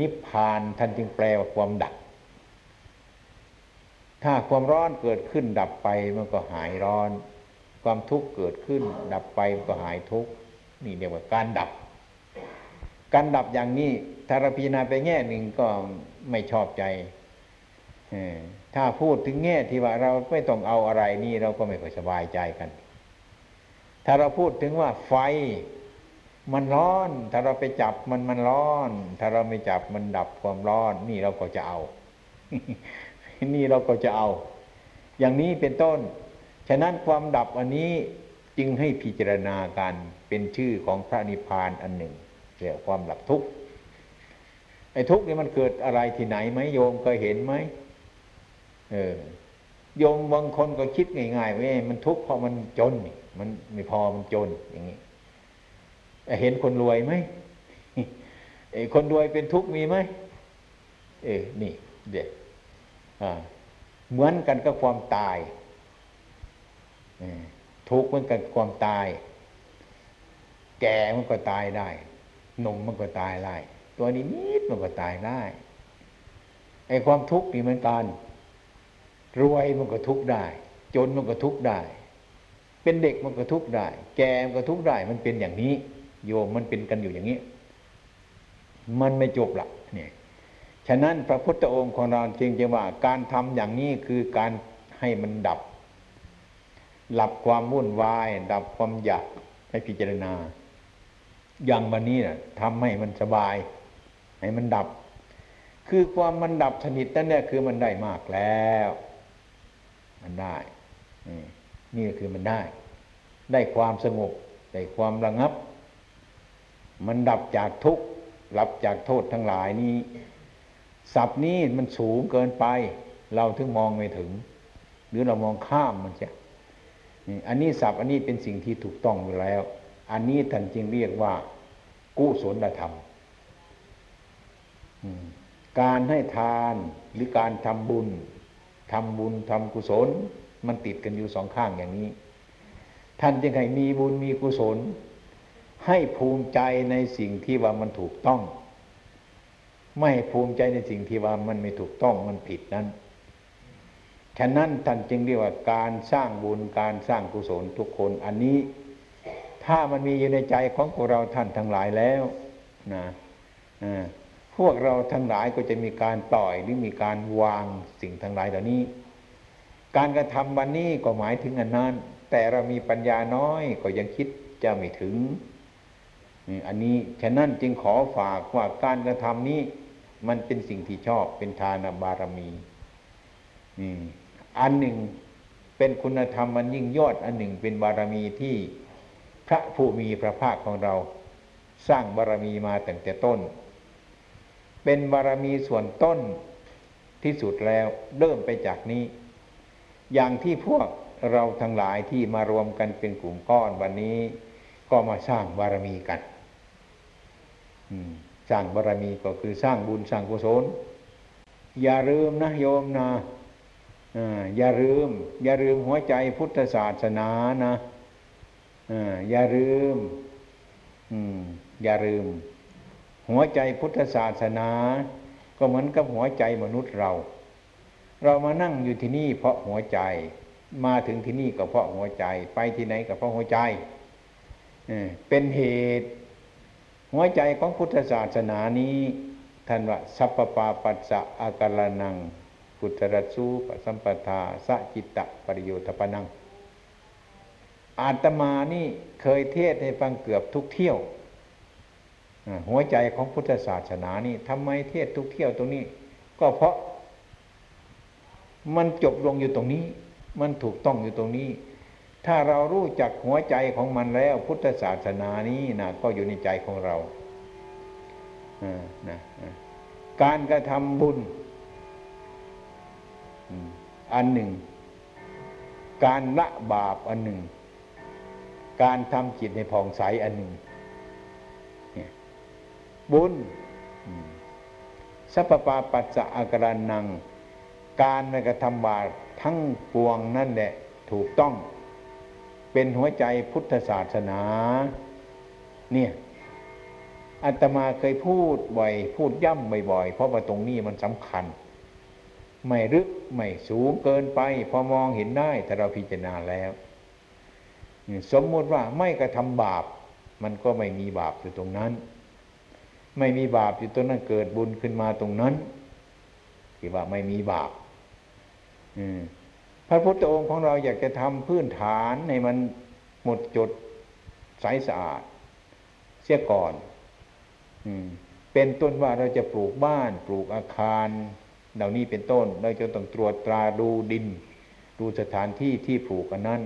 นิพพานท่านจึงแปลว่าความดับถ้าความร้อนเกิดขึ้นดับไปมันก็หายร้อนความทุกข์เกิดขึ้นดับไปมันก็หายทุกข์นี่เรียกว่าการดับการดับอย่างนี้ถ้าเราพิจารณาไปแง่หนึ่งก็ไม่ชอบใจถ้าพูดถึงแง่ที่ว่าเราไม่ต้องเอาอะไรนี่เราก็ไม่ค่อยสบายใจกันถ้าเราพูดถึงว่าไฟมันร้อนถ้าเราไปจับมันมันร้อนถ้าเราไม่จับมันดับความร้อนนี่เราก็จะเอา นี่เราก็จะเอาอย่างนี้เป็นต้นฉะนั้นความดับอันนี้จึงให้พิจารณากันเป็นชื่อของพระนิพพานอันหนึ่งเรียกความดับทุกข์ไอ้ทุกข์นี่มันเกิดอะไรที่ไหนไหมโยมเคยเห็นไหมเออโยมบางคนก็คิดง่ายๆว่ามันทุกข์เพราะมันจนมันไม่พอมันจนอย่างนี้เห็นคนรวยไหมไอ้คนรวยเป็นทุกข์มีไหมเออนี่เด็กเหมือนกันกับความตายทุกข์เหมือนกันกับความตายแก่มันก็ตายได้หนุ่มมันก็ตายได้ตัวนี้นิดมันก็ตายได้ไอ้ความทุกข์นี่เหมือนกันรวยมันก็ทุกข์ได้จนมันก็ทุกข์ได้เป็นเด็กมันก็ทุกข์ได้แก่มันก็ทุกข์ได้มันเป็นอย่างนี้โยมมันเป็นกันอยู่อย่างนี้มันไม่จบละเนี่ยฉะนั้นพระพุทธองค์ของเราจึงจะว่าการทำอย่างนี้คือการให้มันดับดับความวุ่นวายดับความอยากให้พิจารณาอย่างวันนี้น่ะทำให้มันสบายให้มันดับคือความมันดับสนิทนั่นเนี่ยคือมันได้มากแล้วมันได้นี่คือมันได้ ได้ความสงบได้ความระงับมันดับจากทุกข์ดับจากโทษทั้งหลายนี้ศัพท์นี้มันสูงเกินไปเราถึงมองไม่ถึงหรือเรามองข้ามมันจะอันนี้ศัพท์อันนี้เป็นสิ่งที่ถูกต้องอยู่แล้วอันนี้ท่านจึงเรียกว่ากุศลธรรมการให้ทานหรือการทำบุญทำบุญทำกุศลมันติดกันอยู่สองข้างอย่างนี้ท่านจึงให้มีบุญมีกุศลให้ภูมิใจในสิ่งที่ว่ามันถูกต้องไม่ภูมิใจในสิ่งที่ว่ามันไม่ถูกต้องมันผิดนั้นฉะนั้นท่านจึงเรียกว่าการสร้างบุญการสร้างกุศลทุกคนอันนี้ถ้ามันมีอยู่ในใจของพวกเราท่านทั้งหลายแล้วนะพวกเราทั้งหลายก็จะมีการปล่อยหรือมีการวางสิ่งทั้งหลายเหล่านี้การกระทำวันนี้ก็หมายถึงอันนั้นแต่เรามีปัญญาน้อยก็ยังคิดจะไม่ถึงอันนี้ฉะนั้นจึงขอฝากว่าการกระทำนี้มันเป็นสิ่งที่ชอบเป็นทานบารมีอันหนึ่งเป็นคุณธรรมมันยิ่งยอดอันหนึ่งเป็นบารมีที่พระผู้มีพระภาคของเราสร้างบารมีมาตั้งแต่ต้นเป็นบารมีส่วนต้นที่สุดแล้วเริ่มไปจากนี้อย่างที่พวกเราทั้งหลายที่มารวมกันเป็นกลุ่มก้อนวันนี้ก็มาสร้างบารมีกันสร้างบารมีก็คือสร้างบุญสร้างกุศลอย่าลืมนะโยมนะอย่าลืมอย่าลืมหัวใจพุทธศาสนานะอย่าลืมอย่าลืมหัวใจพุทธศาสนาก็เหมือนกับหัวใจมนุษย์เราเรามานั่งอยู่ที่นี่เพราะหัวใจมาถึงที่นี่ก็เพราะหัวใจไปที่ไหนก็เพราะหัวใจเป็นเหตุหัวใจของพุทธศาสนานี้ท่านว่าสัพพปาปัสสะอาการนังกุตรสูปสัมปทาสะจิตตะปริโยทปนังอาตมานี่เคยเทศให้ฟังเกือบทุกเที่ยวหัวใจของพุทธศาสนานี่ทำไมเทศทุกเที่ยวตรงนี้ก็เพราะมันจบลงอยู่ตรงนี้มันถูกต้องอยู่ตรงนี้ถ้าเรารู้จักหัวใจของมันแล้วพุทธศาสนานี้นะก็อยู่ในใจของเรานะการกระทำบุญอันหนึ่งการละบาปอันหนึ่งการทำจิตให้ผ่องใสอันหนึ่งบุญสัพพปาปัสสะอาการนังการในกระทำบาปทั้งปวงนั่นแหละถูกต้องเป็นหัวใจพุทธศาสนาเนี่ยอาตมาเคยพูดบ่อยพูดย่ำบ่อยๆเพราะว่าตรงนี้มันสำคัญไม่ลึกไม่สูงเกินไปพอมองเห็นได้ถ้าเราพิจารณาแล้วสมมติว่าไม่กระทำบาปมันก็ไม่มีบาปอยู่ตรงนั้นไม่มีบาปอยู่ตรงนั้นเกิดบุญขึ้นมาตรงนั้นที่ว่าไม่มีบาปพระพุทธองค์ของเราอยากจะทำพื้นฐานให้มันหมดจดใสสะอาดเสียก่อนเป็นต้นว่าเราจะปลูกบ้านปลูกอาคารเหล่านี้เป็นต้นเราจะต้องตรวจตราดูดินดูสถานที่ที่ปลูกอันนั้น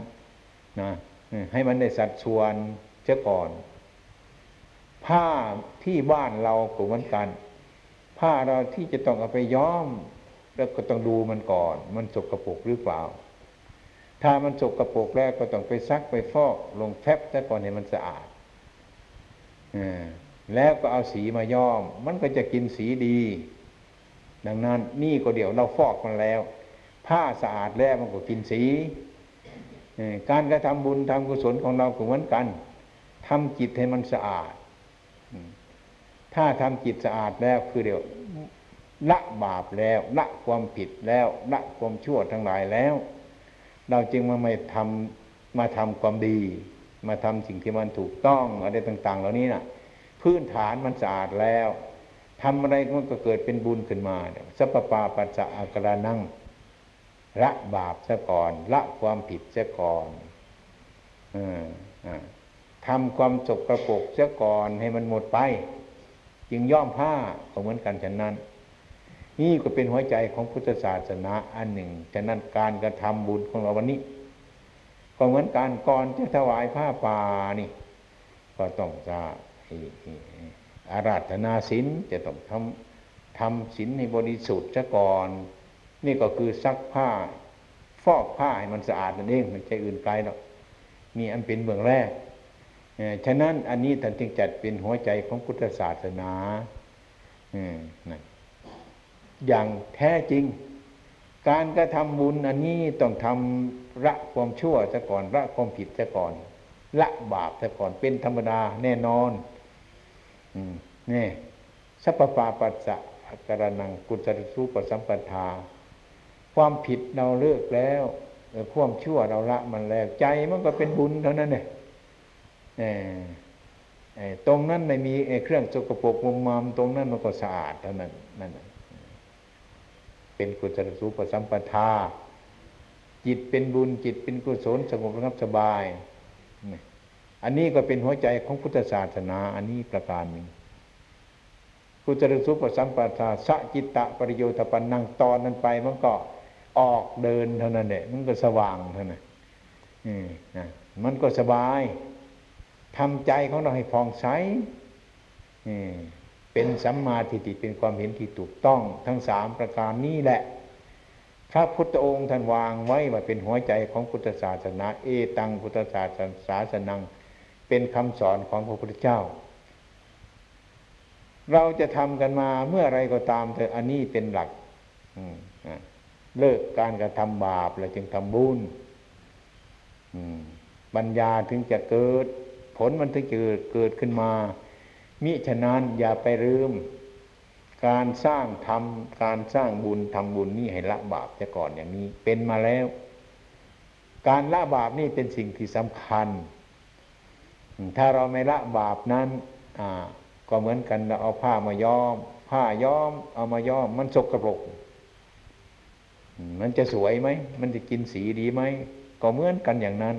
นะให้มันได้สัดส่วนเสียก่อนผ้าที่บ้านเราก็เหมือนกันผ้าเราที่จะต้องเอาไปย้อมแล้วก็ต้องดูมันก่อนมันสกปรกหรือเปล่าถ้ามันสกปรกแล้วก็ต้องไปซักไปฟอกลงแฟบซะก่อนให้มันสะอาดแล้วก็เอาสีมาย้อมมันก็จะกินสีดีดังนั้นนี่ก็เดี๋ยวเราฟอกมันแล้วผ้าสะอาดแล้วมันก็กินสีการกระทำบุญทำกุศลของเราก็เหมือนกันทำจิตให้มันสะอาดถ้าทำจิตสะอาดแล้วคือเดี๋ยวละบาปแล้วละความผิดแล้วละความชั่วทั้งหลายแล้วเราจึงมาไม่ทำมาทำความดีมาทำสิ่งที่มันถูกต้องอะไรต่างๆเหล่านี้น่ะพื้นฐานมันสะอาดแล้วทำอะไรมันก็เกิดเป็นบุญขึ้นมาสัพพปาปัสสะอาการนังละบาปซะก่อนละความผิดซะก่อนอ่าอ่าทำความสกปรกซะก่อนให้มันหมดไปจึงย่อมผ้าก็เหมือนกันฉะนั้นนี่ก็เป็นหัวใจของพุทธศาสนาอันหนึ่งฉะนั้นการกระทำบุญของเราวันนี้ ก็เหมือนการก่อนจะถวายผ้าป่านี่ก็ต้องจะอาราธนาศีลจะต้องทำทำศีลให้บริสุทธิ์ซะก่อนนี่ก็คือซักผ้าฟอกผ้าให้มันสะอาดนั่นเองไม่ใช่อื่นไกลหรอกนี่อันเป็นเบื้องแรกฉะนั้นอันนี้ท่านจึงจัดเป็นหัวใจของพุทธศาสนาอย่างแท้จริงการกระทำบุญอันนี้ต้องทำละความชั่วซะก่อนละความผิดซะก่อนละบาปซะก่อนเป็นธรรมดาแน่นอนนี่สัพพปาปัสสะกรณังกุศลสูปสัมปทาความผิดเราเลิกแล้วความชั่วเราละมันแล้วใจมันก็เป็นบุญเท่านั้นเนี่ยตรงนั้นไม่มีเครื่องสกปรกมุมมามตรงนั้นมันก็สะอาดเท่านั้นนั่นเป็นกุศลสูปสัมปทาจิตเป็นบุญจิตเป็นกุศลสงบระงับสบายอันนี้ก็เป็นหัวใจของพุทธศาสนาอันนี้ประการหนึ่งกุศลสูปสัมปทาสะจิตตะปริโยทปันนังตอนนั้นไปมันก็ออกเดินเท่านั้นแหละมันก็สว่างเท่านั้นอืมนะมันก็สบายทำใจของเราให้ผ่องใสเป็นสัมมาทิฏฐิเป็นความเห็นที่ถูกต้องทั้งสามประการนี้แหละพระพุทธองค์ท่านวางไว้ว่าเป็นหัวใจของพุทธศาสนาเอตังพุทธศาสนังเป็นคำสอนของพระพุทธเจ้าเราจะทำกันมาเมื่อไรก็ตามเถอะอันนี้เป็นหลักเลิกการกระทำบาปแล้วจึงทำบุญปัญญาถึงจะเกิดผลมันถึงจะเกิดขึ้นมามิฉะนั้นอย่าไปลืมการสร้างธรรมการสร้างบุญทำบุญนี่ให้ละบาปแต่ก่อนอย่างนี้เป็นมาแล้วการละบาปนี่เป็นสิ่งที่สำคัญถ้าเราไม่ละบาปนั้นก็เหมือนกันเราเอาผ้ามาย้อมผ้าย้อมเอามาย้อมมันสกปรกมันจะสวยไหมมันจะกินสีดีไหมก็เหมือนกันอย่างนั้น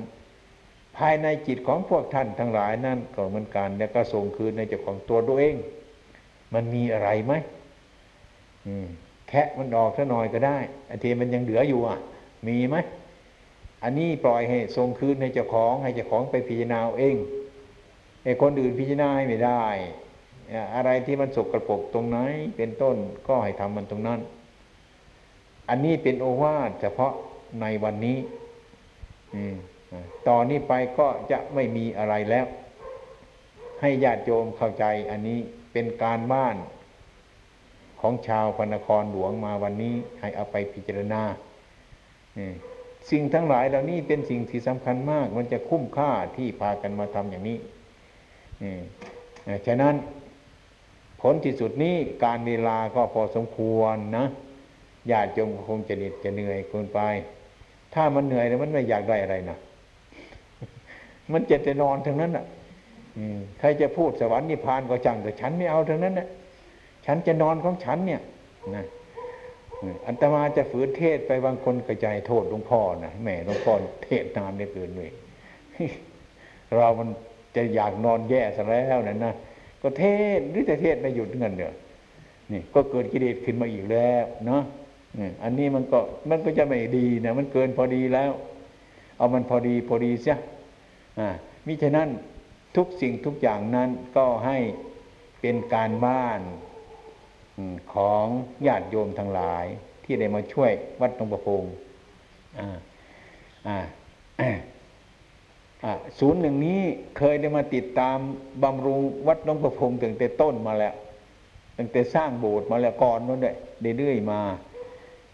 ภายในจิตของพวกท่านทั้งหลายนั่นก็เหมือนกันแล้วก็ส่งคืนในเจ้าของตัวตัวเองมันมีอะไรไหมแคะมันออกซะหน่อยก็ได้อันที่มันยังเหลืออยู่อ่ะมีไหมอันนี้ปล่อยให้ส่งคืนในเจ้าของให้เจ้าของไปพิจารณาเองไอ้คนอื่นพิจารณาไม่ได้อะไรที่มันสกปรกตรงไหนเป็นต้นก็ให้ทำมันตรงนั้นอันนี้เป็นโอวาทเฉพาะในวันนี้ตอนนี้ไปก็จะไม่มีอะไรแล้วให้ญาติโยมเข้าใจอันนี้เป็นการบ้านของชาวพระนครหลวงมาวันนี้ให้เอาไปพิจารณาสิ่งทั้งหลายเหล่านี้เป็นสิ่งที่สำคัญมากมันจะคุ้มค่าที่พากันมาทำอย่างนี้ฉะนั้นผลที่สุดนี้การเวลาก็พอสมควรนะญาติโยมคงจะเหน็ดจะเหนื่อยเกินไปถ้ามันเหนื่อยแล้วมันไม่อยากได้อะไรนะมันเจ็บจะนอนทั้งนั้นน่ะใครจะพูดสวรรค์นิพพานก็จังแต่ฉันไม่เอาทั้งนั้นน่ะฉันจะนอนของฉันเนี่ยนะอัตมาจะฝืนเทศไปบางคนกระจายโทษหลวงพ่อนะแหมหลวงพ่อเทศนานได้เกินเลยเรามันจะอยากนอนแย่ซะแล้วนั่นนะก็เทศหรือจะเทศไม่หยุดเงินเด้อนี่ก็เกิดกิเลสขึ้นมาอีกแล้วเนาะอันนี้มันก็มันก็จะไม่ดีนะมันเกินพอดีแล้วเอามันพอดีพอดีเสียมิฉะนั้นทุกสิ่งทุกอย่างนั้นก็ให้เป็นการบ้านของญาติโยมทั้งหลายที่ได้มาช่วยวัดหนองประพงศูนย์หนึ่งนี้เคยได้มาติดตามบำรุงวัดหนองประพงตั้งแต่ต้นมาแล้วตั้งแต่สร้างโบสถ์มาแล้วก่อนนั้นด้วยเรื่อยๆมา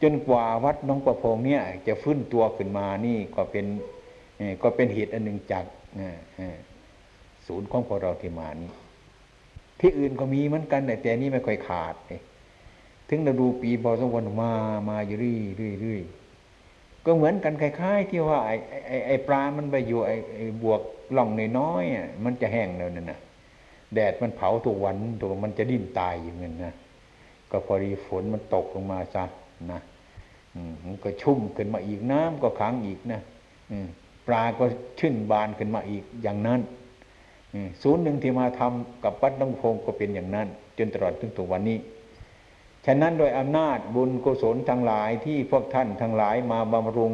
จนกว่าวัดหนองประพงเนี่ยจะฟื้นตัวขึ้นมานี่ก็เป็นก็เป็นเหตุอันหนึ่งจากศูนย์ของพวกเราที่มานี่ที่อื่นก็มีเหมือนกันแต่นี่ไม่ค่อยขาดถึงเราดูปีพอสมควรมามาอยู่เรื่อยๆก็เหมือนกันคล้ายๆที่ว่าไอ้ไอ้ไอ้ปลามันไปอยู่ไอ้ไอ้บวกล่องน้อยๆมันจะแห้งแล้วนั่นน่ะแดดมันเผาทุกวันตัวมันจะดิ้นตายอยู่งั้นนะก็พอดีฝนมันตกลงมาซะนะมันก็ชุ่มขึ้นมาอีกน้ำก็ขังอีกนะปลาก็ชื่นบานขึ้นมาอีกอย่างนั้นศูนย์หนึ่งที่มาทำกับวัดหนองประพงก็เป็นอย่างนั้นจนตลอดถึงถึงวันนี้ฉะนั้นโดยอำนาจบุญกุศลทั้งหลายที่พวกท่านทั้งหลายมาบำรุง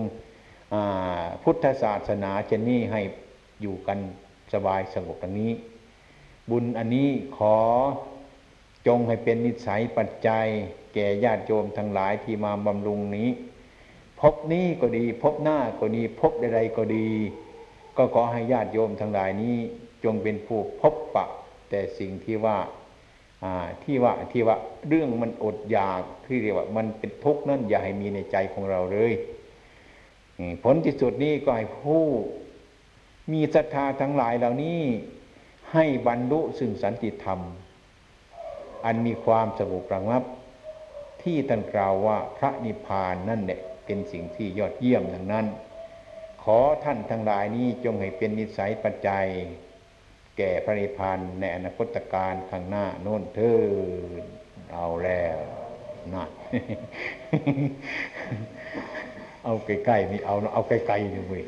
พุทธศาสนาเช่นนี้ให้อยู่กันสบายสงบดังนี้บุญอันนี้ขอจงให้เป็นนิสัยปัจจัยแก่ญาติโยมทั้งหลายที่มาบำรุงนี้พบนี้ก็ดีพบหน้าก็ดีพบใดๆก็ดีก็ขอให้ญาติโยมทั้งหลายนี้จงเป็นผู้พบปะแต่สิ่งที่ว่าที่ว่าที่ว่าเรื่องมันอดอยากที่เรียกว่ามันเป็นทุกข์นั่นอย่าให้มีในใจของเราเลยผลที่สุดนี้ก็ให้ผู้มีศรัทธาทั้งหลายเหล่านี้ให้บรรลุซึ่งสันติธรรมอันมีความสงบระงับที่ท่านกล่าวว่าพระนิพพานนั่นแหละเป็นสิ่งที่ยอดเยี่ยมทั้งนั้นขอท่านทั้งหลายนี้จงให้เป็นนิสัยปัจจัยแก่พระนิพพานในอนาคตการข้างหน้าโน่นเถิดเอาแล้วนั่น เอาใกล้ๆนี่เอาเอาใกล้ๆนี่เว้ย